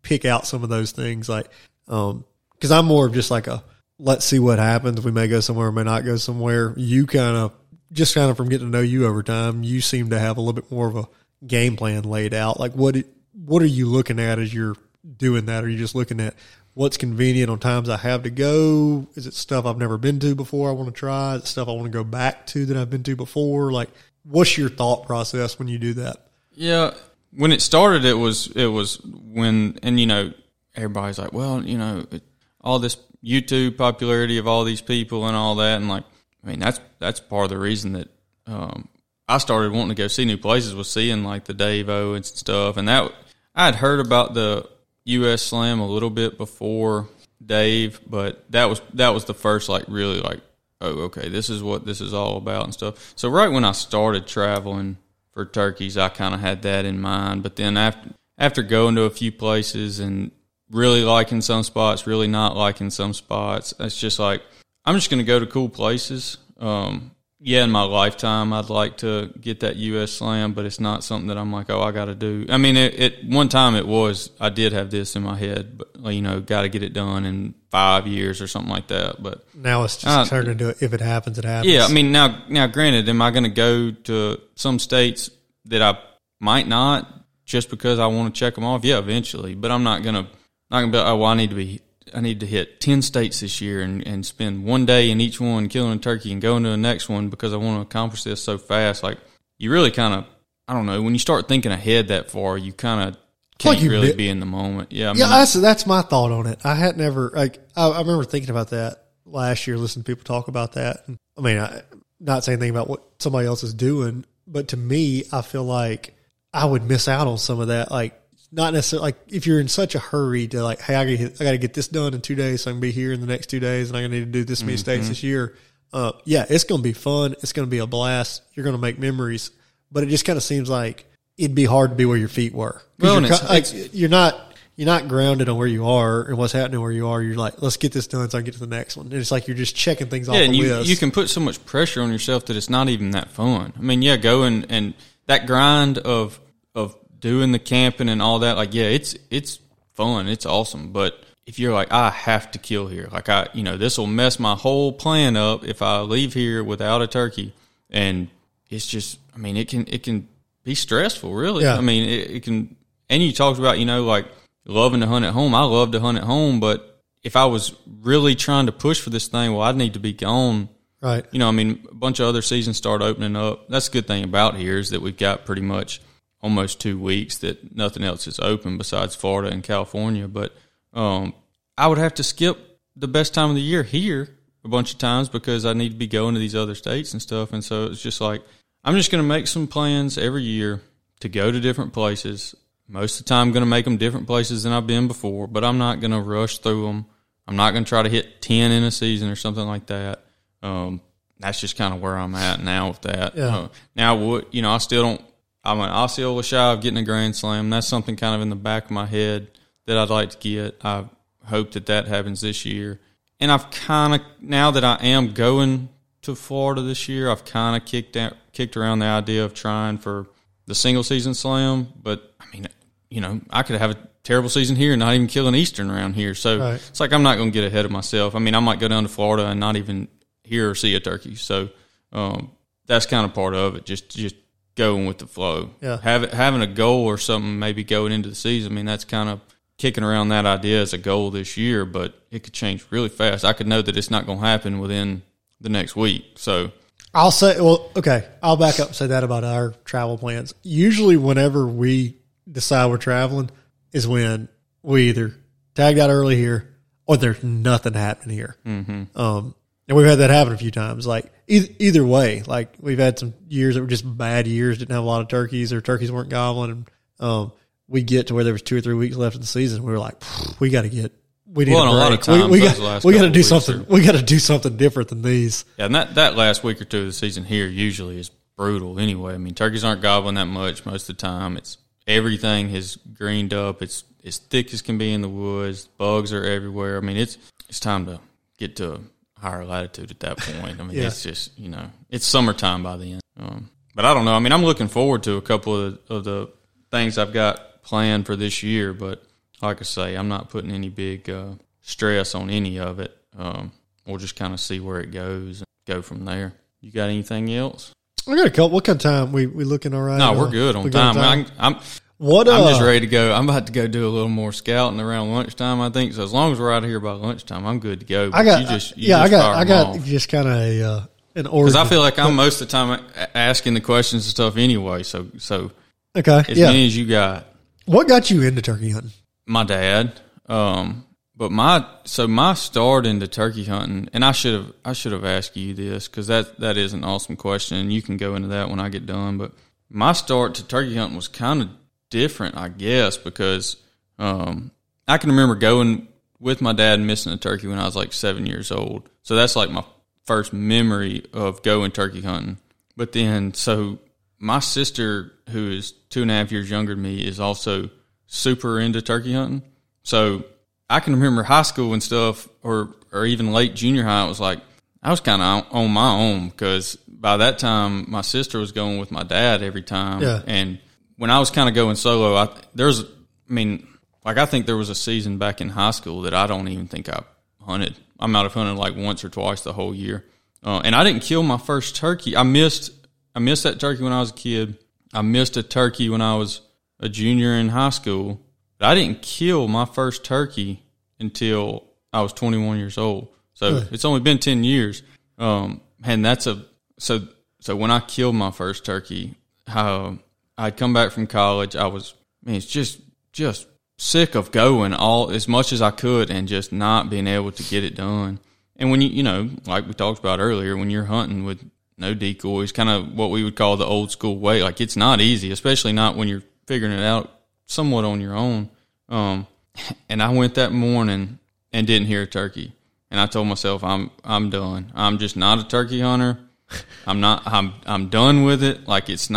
pick out some of those things? Like, because I'm more of just like a let's see what happens. We may go somewhere, we may not go somewhere. You kind of just kind of from getting to know you over time, you seem to have a little bit more of a game plan laid out. Like what are you looking at as you're doing that? Are you just looking at what's convenient on times I have to go? Is it stuff I've never been to before I want to try? Is it stuff I want to go back to that I've been to before? Like what's your thought process when you do that? Yeah. When it started, it was when, and you know, everybody's like, well, you know, all this YouTube popularity of all these people and all that. And like, I mean, that's part of the reason that, I started wanting to go see new places was seeing like the Dave Owens and stuff. And that I had heard about the U.S. Slam a little bit before Dave, but that was the first like really like, oh, okay, this is what this is all about and stuff. So right when I started traveling for turkeys, I kind of had that in mind. But then after going to a few places and really liking some spots, really not liking some spots, it's just like, I'm just going to go to cool places. Yeah, in my lifetime, I'd like to get that U.S. Slam, but it's not something that I'm like, oh, I got to do. I mean, it one time it was, I did have this in my head, but, you know, got to get it done in 5 years or something like that. But now it's just turned into, if it happens, it happens. Yeah, I mean, now granted, am I going to go to some states that I might not just because I want to check them off? Yeah, eventually, but I'm not going to be, oh, well, I need to hit 10 states this year and spend one day in each one killing a turkey and going to the next one because I want to accomplish this so fast. Like, you really kind of, I don't know, when you start thinking ahead that far, you kind of can't really be in the moment. Yeah, that's my thought on it. I had never, like, I remember thinking about that last year, listening to people talk about that. I mean, I'm not saying anything about what somebody else is doing, but to me, I feel like I would miss out on some of that, like, not necessarily, like, if you're in such a hurry to, like, hey, I got to get this done in 2 days, so I can be here in the next 2 days, and I'm going to need to do this many states this year. Yeah, it's going to be fun. It's going to be a blast. You're going to make memories. But it just kind of seems like it'd be hard to be where your feet were. Well, you're not grounded on where you are and what's happening where you are. You're like, let's get this done so I can get to the next one. And it's like you're just checking things off the list. You can put so much pressure on yourself that it's not even that fun. I mean, yeah, go and that grind of doing the camping and all that, like, yeah, it's fun, it's awesome. But if you're like, I have to kill here, like, I, you know, this will mess my whole plan up if I leave here without a turkey. And it's just, I mean, it can be stressful, really. Yeah. I mean, it can. And you talked about, you know, like loving to hunt at home. I love to hunt at home, but if I was really trying to push for this thing, well, I'd need to be gone. Right. You know, I mean, a bunch of other seasons start opening up. That's the good thing about here is that we've got pretty much almost 2 weeks that nothing else is open besides Florida and California. But I would have to skip the best time of the year here a bunch of times because I need to be going to these other states and stuff. And so it's just like, I'm just going to make some plans every year to go to different places. Most of the time I'm going to make them different places than I've been before, but I'm not going to rush through them. I'm not going to try to hit 10 in a season or something like that. That's just kind of where I'm at now with that. Yeah. I still don't, I'm an Osceola shy of getting a Grand Slam. That's something kind of in the back of my head that I'd like to get. I hope that happens this year. And I've kind of, now that I am going to Florida this year, I've kind of kicked around the idea of trying for the single season slam. But, I mean, you know, I could have a terrible season here and not even kill an Eastern around here. So It's like I'm not going to get ahead of myself. I mean, I might go down to Florida and not even hear or see a turkey. So that's kind of part of it, just going with the flow. Yeah. Having a goal or something maybe going into the season. I mean, that's kind of kicking around that idea as a goal this year, but it could change really fast. I could know that it's not going to happen within the next week. So I'll say, well, okay, I'll back up and say that about our travel plans. Usually whenever we decide we're traveling is when we either tagged out early here or there's nothing happening here. Mm-hmm. And we've had that happen a few times. Like, either way, like, we've had some years that were just bad years, didn't have a lot of turkeys, or turkeys weren't gobbling. And we get to where there was 2 or 3 weeks left in the season. We were like, we got to do something different than these. Yeah, and that last week or two of the season here usually is brutal anyway. I mean, turkeys aren't gobbling that much most of the time. It's Everything has greened up. It's as thick as can be in the woods. Bugs are everywhere. I mean, it's time to get to a higher latitude at that point. I mean, yeah. It's just, you know, it's summertime by the end. But I don't know. I mean, I'm looking forward to a couple of the things I've got planned for this year. But like I say, I'm not putting any big stress on any of it. We'll just kind of see where it goes and go from there. You got anything else? I got a couple. What kind of time we looking all right? No, we're good on time. I'm just ready to go. I'm about to go do a little more scouting around lunchtime, I think. So as long as we're out of here by lunchtime, I'm good to go. But I got just kind of an order. Because I feel like I'm most of the time asking the questions and stuff anyway. So okay, as many as you got. What got you into turkey hunting? My dad. But my start into turkey hunting, and I should have asked you this because that is an awesome question, and you can go into that when I get done. But my start to turkey hunting was kind of different, I guess, because I can remember going with my dad and missing a turkey when I was like 7 years old. So that's like my first memory of going turkey hunting. But then, so my sister, who is 2.5 years younger than me, is also super into turkey hunting. So I can remember high school and stuff, or even late junior high, it was like I was kind of on my own because by that time, my sister was going with my dad every time. Yeah. And when I was kind of going solo, I think there was a season back in high school that I don't even think I hunted. I might have hunted like once or twice the whole year. And I didn't kill my first turkey. I missed that turkey when I was a kid. I missed a turkey when I was a junior in high school. But I didn't kill my first turkey until I was 21 years old. So it's only been 10 years. And that's so when I killed my first turkey, I'd come back from college. I was, just sick of going as much as I could and just not being able to get it done. And when you know, like we talked about earlier, when you're hunting with no decoys, kind of what we would call the old school way, like it's not easy, especially not when you're figuring it out somewhat on your own. And I went that morning and didn't hear a turkey. And I told myself, I'm done. I'm just not a turkey hunter. I'm done with it. Like this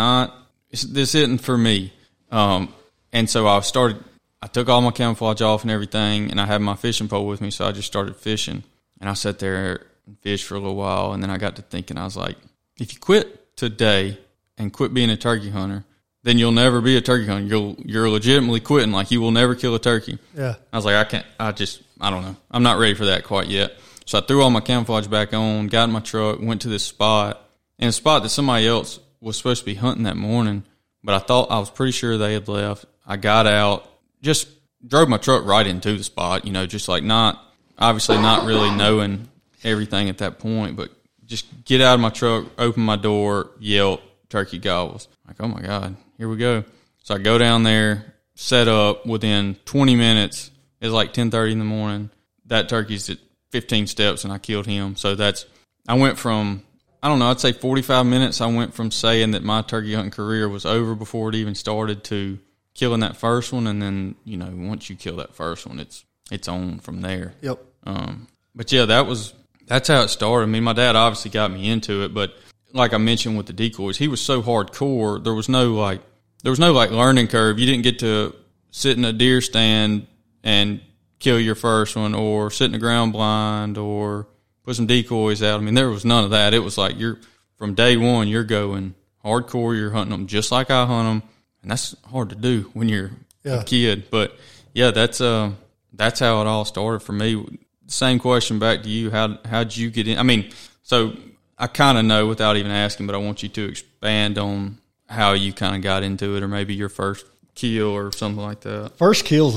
isn't for me. And so I took all my camouflage off and everything, and I had my fishing pole with me. So I just started fishing, and I sat there and fished for a little while. And then I got to thinking, I was like, if you quit today and quit being a turkey hunter, then you'll never be a turkey hunter. You're legitimately quitting. Like, you will never kill a turkey. Yeah. I was like, I don't know. I'm not ready for that quite yet. So I threw all my camouflage back on, got in my truck, went to this spot, and a spot that somebody else was supposed to be hunting that morning, but I was pretty sure they had left. I got out, just drove my truck right into the spot, you know, just like not really knowing everything at that point, but just get out of my truck, open my door, yell, turkey gobbles. Like, oh my God. Here we go. So I go down there, set up. Within 20 minutes, it's like 10:30 in the morning. That turkey's at 15 steps, and I killed him. So I went from, I don't know, I'd say 45 minutes. I went from saying that my turkey hunting career was over before it even started to killing that first one. And then, you know, once you kill that first one, it's on from there. Yep. But yeah, that's how it started. I mean, my dad obviously got me into it, but like I mentioned with the decoys, he was so hardcore. There was no learning curve. You didn't get to sit in a deer stand and kill your first one, or sit in a ground blind, or put some decoys out. I mean, there was none of that. It was like you're from day one. You're going hardcore. You're hunting them just like I hunt them, and that's hard to do when you're a kid. But yeah, that's how it all started for me. Same question back to you. How'd you get in? I mean, so. I kind of know without even asking, but I want you to expand on how you kind of got into it, or maybe your first kill or something like that. First kills,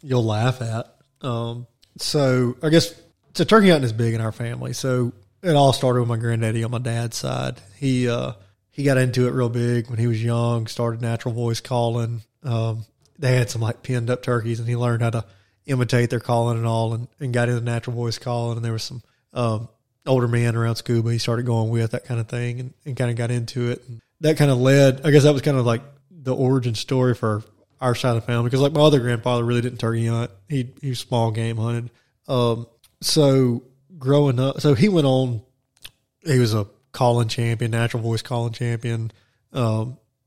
you'll laugh at. So I guess turkey hunting is big in our family. So it all started with my granddaddy on my dad's side. He got into it real big when he was young, started natural voice calling. They had some like pinned up turkeys, and he learned how to imitate their calling and all, and got into natural voice calling. And there was some, older man around scuba he started going with, that kind of thing, and kind of got into it. And that kind of led, I guess that was kind of like the origin story for our side of the family, because like my other grandfather really didn't turkey hunt. He small game hunted. So growing up, so he went on, he was a calling champion, natural voice calling champion.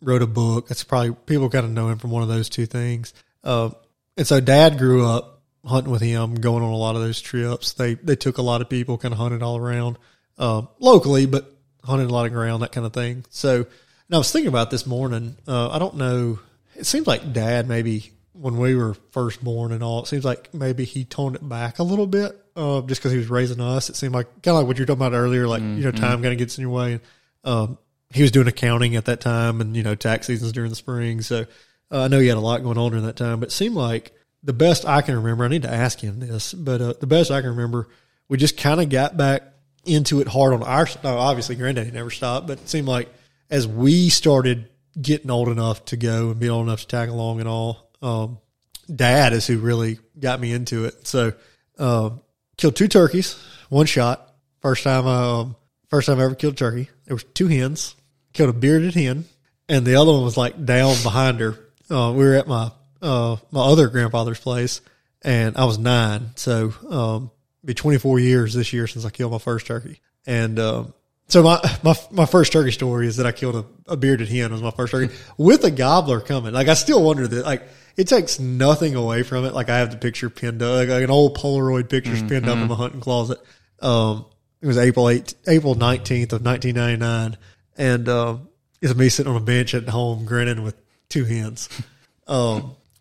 wrote a book. That's probably, people got to know him from one of those two things. And so Dad grew up hunting with him, going on a lot of those trips. They took a lot of people, kind of hunted all around, locally, but hunted a lot of ground, that kind of thing. So, and I was thinking about this morning, I don't know, it seems like Dad maybe when we were first born and all, it seems like maybe he toned it back a little bit, just because he was raising us. It seemed like, kind of like what you were talking about earlier, like, you know, time kind of gets in your way. And, he was doing accounting at that time and, you know, tax seasons during the spring. So I know he had a lot going on during that time, but it seemed like the best I can remember, I need to ask him this, but the best I can remember, we just kind of got back into it hard on our, obviously Granddaddy never stopped, but it seemed like as we started getting old enough to go and be old enough to tag along and all, Dad is who really got me into it. So, killed 2 turkeys, 1 shot. First time I ever killed turkey. There was 2 hens. Killed a bearded hen, and the other one was like down behind her. We were at my my other grandfather's place, and I was 9, so be 24 years this year since I killed my first turkey. And so my first turkey story is that I killed a bearded hen was my first turkey with a gobbler coming. Like I still wonder that, like, it takes nothing away from it. Like I have the picture pinned up, like an old Polaroid picture pinned up in my hunting closet. It was April 19th of 1999, and it's me sitting on a bench at home grinning with 2 hens. But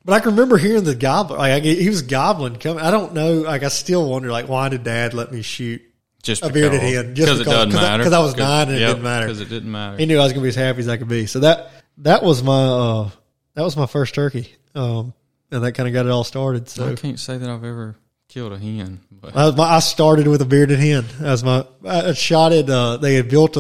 I can remember hearing the gobbler. Like he was gobbling coming. I don't know. Like I still wonder, like, why did Dad let me shoot just a bearded hen? Just because it doesn't matter. Because I was 9 and it didn't matter. Because it didn't matter. He knew I was going to be as happy as I could be. So that was my first turkey. And that kind of got it all started. So I can't say that I've ever killed a hen. But I started with a bearded hen. I shot it. They had built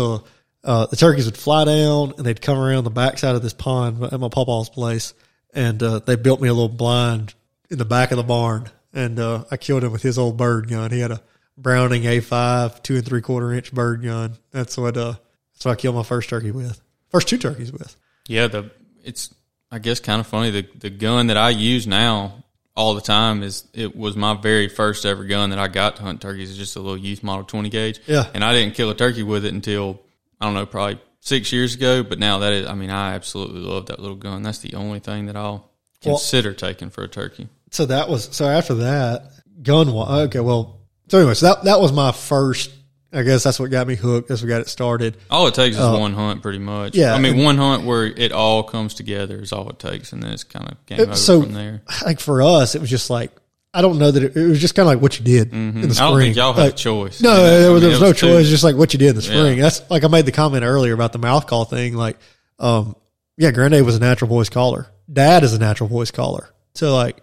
the turkeys would fly down and they'd come around the backside of this pond at my papa's place. And, they built me a little blind in the back of the barn. And, I killed him with his old bird gun. He had a Browning A5, 2 3/4 inch bird gun. That's what I killed my first turkey with. First 2 turkeys with. Yeah. It's, I guess, kind of funny. The gun that I use now all the time was my very first ever gun that I got to hunt turkeys. It's just a little youth model 20 gauge. Yeah. And I didn't kill a turkey with it until, I don't know, probably 6 years ago. But now that is, I mean, I absolutely love that little gun. That's the only thing that I'll consider taking for a turkey. So that was, after that gun, okay. Well, so anyway, that was my first, I guess that's what got me hooked. That's what got it started. All it takes is one hunt, pretty much. Yeah, I mean, one hunt where it all comes together is all it takes, and then it's kind of game over from there. Like for us, it was just like, I don't know that it was just kind of like what you did in the spring. I don't think y'all had a choice. No, there was no choice. Just like what you did in the spring. Yeah. That's like I made the comment earlier about the mouth call thing. Like, Granddad was a natural voice caller. Dad is a natural voice caller. So like,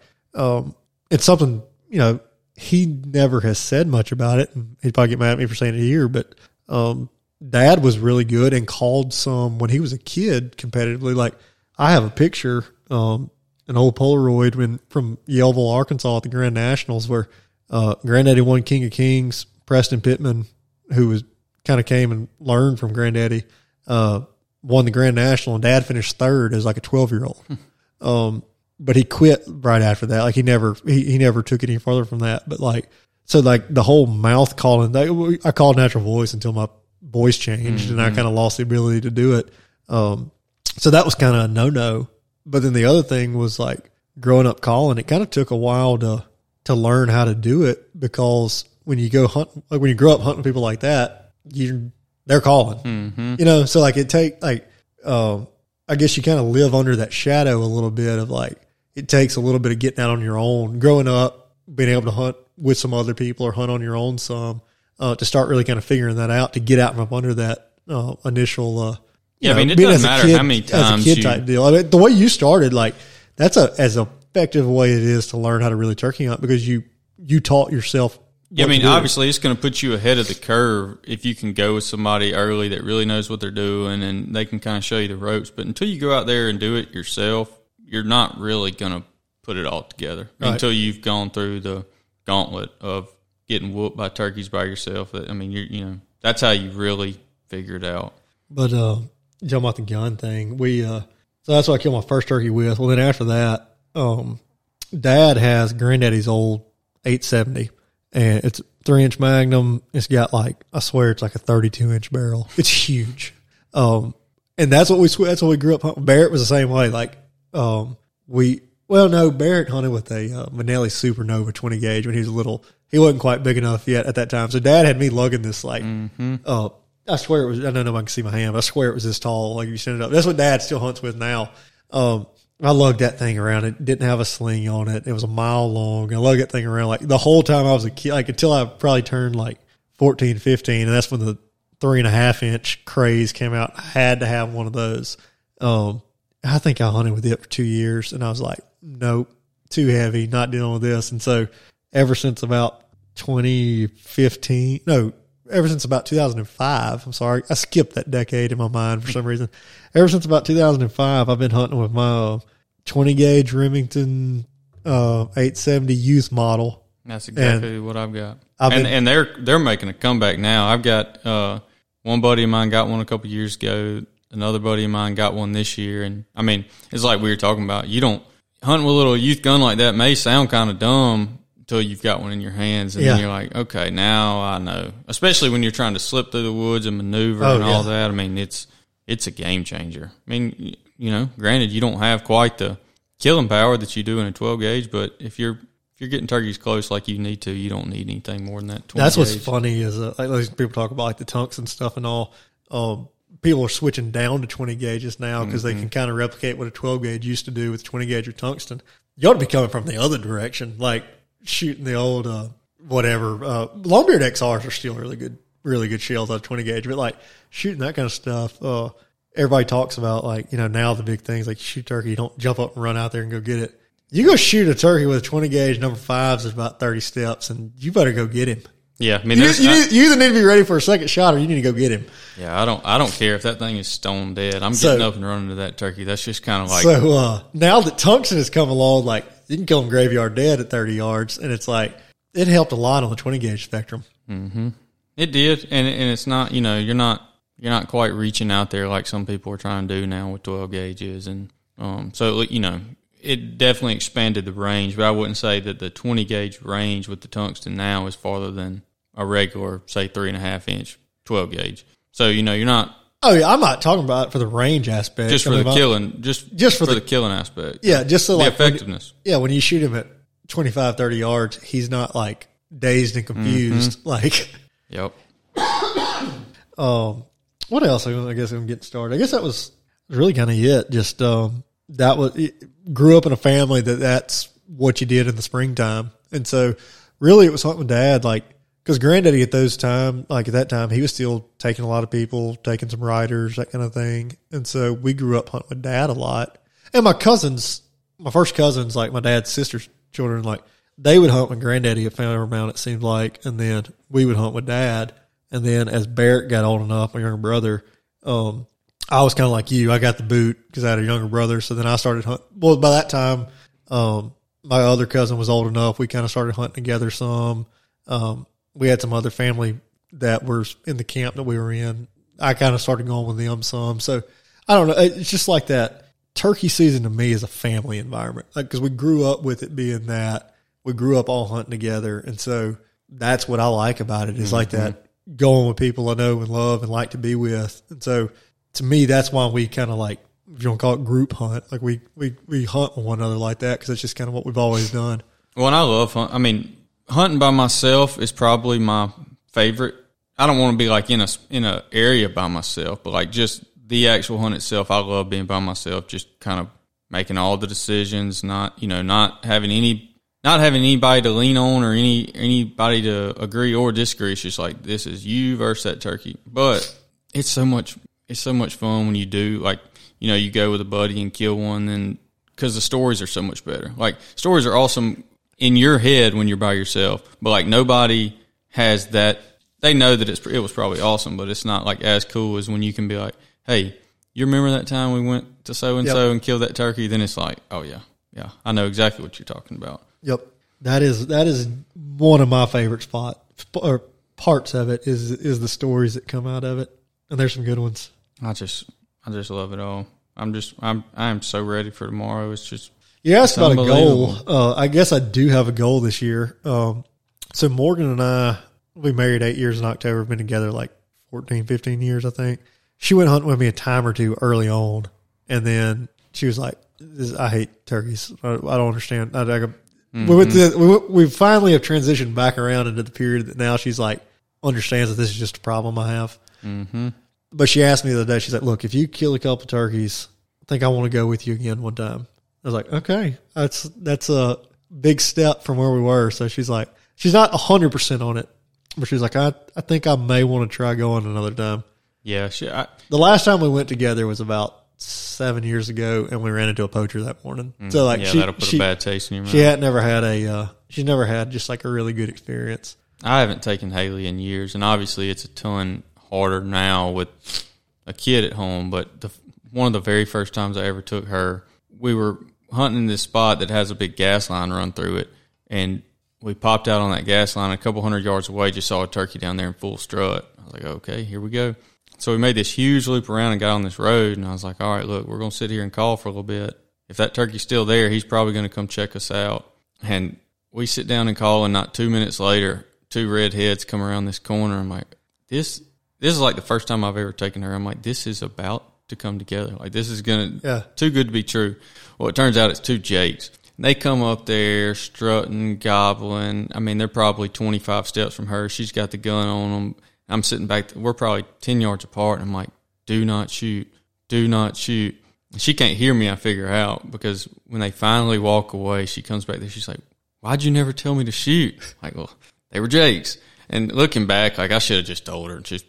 it's something, you know. He never has said much about it, and he'd probably get mad at me for saying it here, but Dad was really good and called some when he was a kid competitively. Like, I have a picture, an old Polaroid from Yellville, Arkansas at the Grand Nationals where Granddaddy won King of Kings. Preston Pittman, who was kind of came and learned from Granddaddy, won the Grand National, and Dad finished 3rd as like a 12-year-old. But he quit right after that. Like he never took it any further from that. But like, so like the whole mouth calling, I called natural voice until my voice changed and I kind of lost the ability to do it. So that was kind of a no-no. But then the other thing was like growing up calling, it kind of took a while to learn how to do it, because when you go hunt, like when you grow up hunting people like that, they're calling, you know? So like I guess you kind of live under that shadow a little bit of like, it takes a little bit of getting out on your own, growing up, being able to hunt with some other people or hunt on your own some, to start really kind of figuring that out, to get out from up under that initial. It doesn't matter how many times as a kid type deal. I mean, the way you started, like that's as effective a way it is to learn how to really turkey hunt, because you taught yourself. Yeah, I mean, obviously it's going to put you ahead of the curve if you can go with somebody early that really knows what they're doing and they can kind of show you the ropes. But until you go out there and do it yourself, you're not really going to put it all together until you've gone through the gauntlet of getting whooped by turkeys by yourself. I mean, that's how you really figure it out. But talking about the gun thing, so that's what I killed my first turkey with. Well, then after that, Dad has Granddaddy's old 870. And it's 3-inch magnum. It's got like, I swear it's like a 32-inch barrel. It's huge. And that's what we grew up hunting. Barrett was the same way. Like, Barrett hunted with a Manelli Supernova 20 gauge when he was little. He wasn't quite big enough yet at that time. So Dad had me lugging this, like, I swear it was, I don't know if I can see my hand, but I swear it was this tall. Like, you set it up. That's what Dad still hunts with now. I lugged that thing around. It didn't have a sling on it. It was a mile long. I lugged that thing around, like, the whole time I was a kid, like, until I probably turned, like, 14, 15, and that's when the 3.5-inch craze came out. I had to have one of those. I think I hunted with it for 2 years, and I was like, nope, too heavy, not dealing with this. And so ever since about 2005, I'm sorry, I skipped that decade in my mind for some reason. Ever since about 2005, I've been hunting with my 20-gauge Remington 870 youth model. That's exactly what I've got. And they're making a comeback now. I've got one buddy of mine got one a couple years ago. Another buddy of mine got one this year. And, I mean, it's like we were talking about. You don't – hunting with a little youth gun like that may sound kind of dumb until you've got one in your hands. And then you're like, okay, now I know. Especially when you're trying to slip through the woods and maneuver all that. I mean, it's a game changer. I mean, you know, granted, you don't have quite the killing power that you do in a 12-gauge, but if you're getting turkeys close like you need to, you don't need anything more than that. That's what's funny is like people talk about like the tunks and stuff and all. People are switching down to 20 gauges now because they can kind of replicate what a 12 gauge used to do with 20 gauge or tungsten. You ought to be coming from the other direction, like shooting the old longbeard XRs are still really good shells out of 20 gauge, but like shooting that kind of stuff. Everybody talks about like, you know, now the big things like you shoot turkey, you don't jump up and run out there and go get it. You go shoot a turkey with a 20 gauge number 5s is about 30 steps, and you better go get him. Yeah, I mean, you either need to be ready for a second shot, or you need to go get him. Yeah, I don't care if that thing is stone dead. I'm getting up and running to that turkey. That's just kind of like so. Now that tungsten has come along, like you can kill them graveyard dead at 30 yards, and it's like it helped a lot on the 20 gauge spectrum. Mm-hmm. It did, and it's not, you know, you're not quite reaching out there like some people are trying to do now with 12 gauges, and so you know. It definitely expanded the range, but I wouldn't say that the 20-gauge range with the tungsten now is farther than a regular, say, 3.5-inch 12-gauge. So, you know, you're not... Oh, yeah, I'm not talking about it for the range aspect. Just for the killing. Just for the killing aspect. Yeah, just so like... The effectiveness. When you shoot him at 25, 30 yards, he's not, like, dazed and confused. Mm-hmm. Like... Yep. What else? I guess I'm getting started. I guess that was really kind of it. Just... grew up in a family that's what you did in the springtime. And so really it was hunting with Dad, like, because Granddaddy at that time, he was still taking a lot of people, taking some riders, that kind of thing. And so we grew up hunting with Dad a lot. And my first cousins, like my dad's sister's children, like they would hunt with Granddaddy at Founder Mount, it seemed like. And then we would hunt with Dad. And then as Barrett got old enough, my younger brother, I was kind of like you. I got the boot because I had a younger brother. So then I started hunting. Well, by that time, my other cousin was old enough. We kind of started hunting together some. We had some other family that were in the camp that we were in. I kind of started going with them some. So I don't know. It's just like that. Turkey season to me is a family environment because we grew up with it being that. We grew up all hunting together. And so that's what I like about it is like that going with people I know and love and like to be with. And so – to me, that's why we kind of like, if you don't call it group hunt, like we hunt with one another like that because it's just kind of what we've always done. Well, and I love hunting. I mean, hunting by myself is probably my favorite. I don't want to be like in a area by myself, but like just the actual hunt itself, I love being by myself, just kind of making all the decisions, not having anybody to lean on or anybody to agree or disagree. It's just like, this is you versus that turkey. But it's so much... It's so much fun when you do, like, you know, you go with a buddy and kill one, and because the stories are so much better. Like, stories are awesome in your head when you're by yourself, but, like, nobody has that. They know that it was probably awesome, but it's not, like, as cool as when you can be like, hey, you remember that time we went to so-and-so and killed that turkey? Then it's like, oh, yeah, I know exactly what you're talking about. Yep. That is one of my favorite parts of it is the stories that come out of it, and there's some good ones. I just love it all. I am so ready for tomorrow. It's just, you asked about a goal. I guess I do have a goal this year. So Morgan and I, we married 8 years in October, been together like 14, 15 years, I think. she went hunting with me a time or two early on, and then she was like, I hate turkeys. I don't understand. Mm-hmm. We finally have transitioned back around into the period that now she's like, understands that this is just a problem I have. Mm-hmm. But she asked me the other day, she's like, look, if you kill a couple turkeys, I think I want to go with you again one time. I was like, okay, that's a big step from where we were. So she's like, she's not 100% on it, but she's like, I think I may want to try going another time. Yeah. The last time we went together was about 7 years ago, and we ran into a poacher that morning. So like, yeah, that'll put a bad taste in your mouth. She's never had just like a really good experience. I haven't taken Haley in years, and obviously it's a ton harder now with a kid at home. But one of the very first times I ever took her, we were hunting this spot that has a big gas line run through it, and we popped out on that gas line a couple hundred yards away. Just saw a turkey down there in full strut. I was like, okay, here we go. So we made this huge loop around and got on this road, and I was like, all right, look, we're going to sit here and call for a little bit. If that turkey's still there, he's probably going to come check us out. And we sit down and call, and not 2 minutes later, two redheads come around this corner. I'm like, this is like the first time I've ever taken her. I'm like, this is about to come together. Like, this is going to too good to be true. Well, it turns out it's two jakes. And they come up there strutting, gobbling. I mean, they're probably 25 steps from her. She's got the gun on them. I'm sitting back. We're probably 10 yards apart, and I'm like, do not shoot. Do not shoot. She can't hear me, I figure out, because when they finally walk away, she comes back there. She's like, why'd you never tell me to shoot? Like, well, they were jakes. And looking back, like, I should have just told her, just,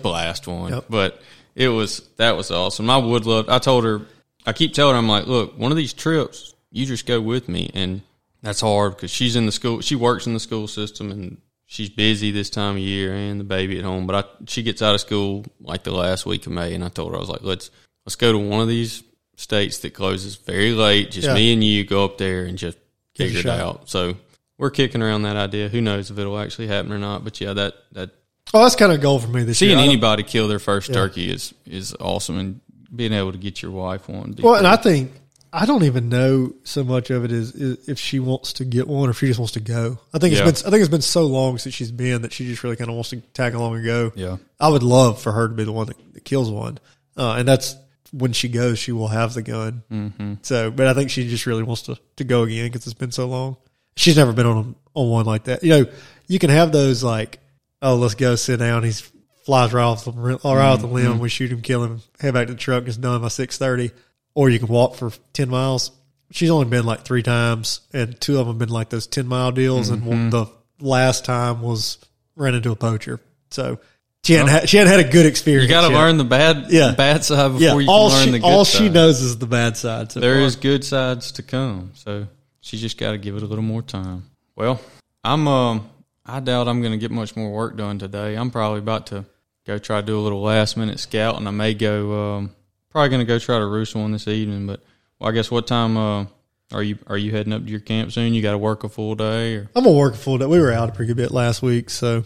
blast one. Yep. But that was awesome. I would love, I told her, I keep telling her, I'm like, look, one of these trips, you just go with me. And that's hard because she works in the school system, and she's busy this time of year and the baby at home, but she gets out of school like the last week of May, and I told her, I was like, let's go to one of these states that closes very late, just me and you go up there and just figure it out. So we're kicking around that idea. Who knows if it'll actually happen or not, but yeah, that's kind of a goal for me this year. Seeing anybody kill their first turkey is awesome, and being able to get your wife one. Well, and I think I don't even know so much of it is if she wants to get one or if she just wants to go. I think it's been so long since she's been that she just really kind of wants to tag along and go. Yeah, I would love for her to be the one that kills one, and that's when she goes, she will have the gun. Mm-hmm. So, but I think she just really wants to go again because it's been so long. She's never been on one like that. You know, you can have those like, oh, let's go sit down. He flies right off the limb. Mm-hmm. We shoot him, kill him, head back to the truck. It's done by 6:30. Or you can walk for 10 miles. She's only been like three times, and two of them have been like those 10-mile deals, mm-hmm. and the last time was ran into a poacher. So she hadn't had a good experience. You got to learn the bad side before you can learn the good all side. All she knows is the bad side. So there is good sides to come, so she just got to give it a little more time. Well, I doubt I'm going to get much more work done today. I'm probably about to go try to do a little last-minute scout, and I may go probably going to go try to roost one this evening, but I guess what time are you heading up to your camp soon? You got to work a full day? Or? I'm going to work a full day. We were out a pretty good bit last week, so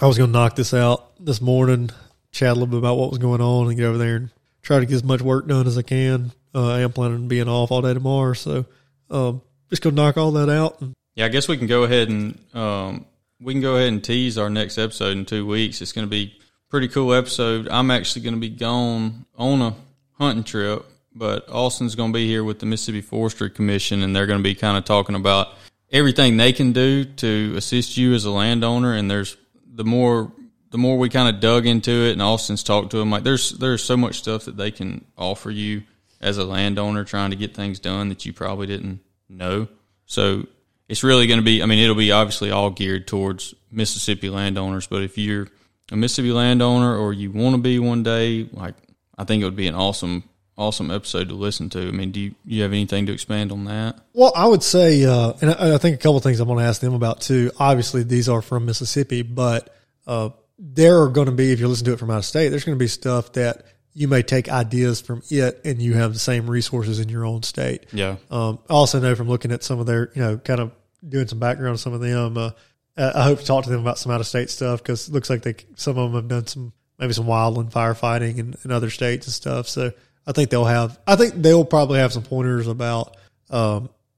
I was going to knock this out this morning, chat a little bit about what was going on, and get over there and try to get as much work done as I can. I am planning on being off all day tomorrow, so just going to knock all that out. Yeah, I guess we can go ahead and tease our next episode in 2 weeks. It's going to be a pretty cool episode. I'm actually going to be gone on a hunting trip, but Austin's going to be here with the Mississippi Forestry Commission, and they're going to be kind of talking about everything they can do to assist you as a landowner. And there's the more we kind of dug into it, and Austin's talked to them, like there's so much stuff that they can offer you as a landowner trying to get things done that you probably didn't know. So it's really going to be, I mean, it'll be obviously all geared towards Mississippi landowners, but if you're a Mississippi landowner or you want to be one day, like, I think it would be an awesome episode to listen to. I mean, do you have anything to expand on that? Well, I would say, and I think a couple of things I'm going to ask them about too. Obviously, these are from Mississippi, but there are going to be, if you listen to it from out of state, there's going to be stuff that you may take ideas from it, and you have the same resources in your own state. Yeah. I also know from looking at some of their, kind of doing some background on some of them, I hope to talk to them about some out of state stuff, because it looks like some of them have done some. Maybe some wildland firefighting in other states and stuff. So I think they'll probably have some pointers about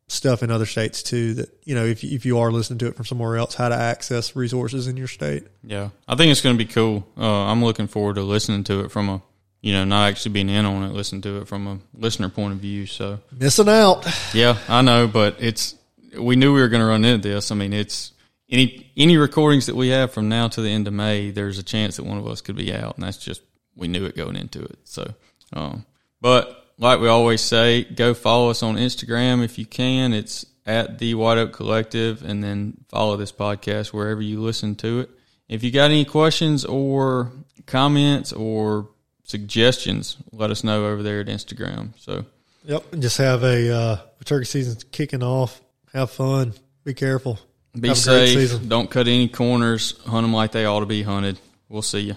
stuff in other states too. That if you are listening to it from somewhere else, how to access resources in your state. Yeah, I think it's going to be cool. I'm looking forward to listening to it from a you know, not actually being in on it, listen to it from a listener point of view. So missing out. Yeah, I know, but we knew we were going to run into this. I mean, it's any recordings that we have from now to the end of May, there's a chance that one of us could be out, and that's just, we knew it going into it. So, but like we always say, go follow us on Instagram if you can. It's at the White Oak Collective, and then follow this podcast wherever you listen to it. If you got any questions or comments or suggestions, let us know over there at Instagram. So, yep, just have a turkey season's kicking off. Have fun. Be careful. Be safe. Don't cut any corners. Hunt them like they ought to be hunted. We'll see you.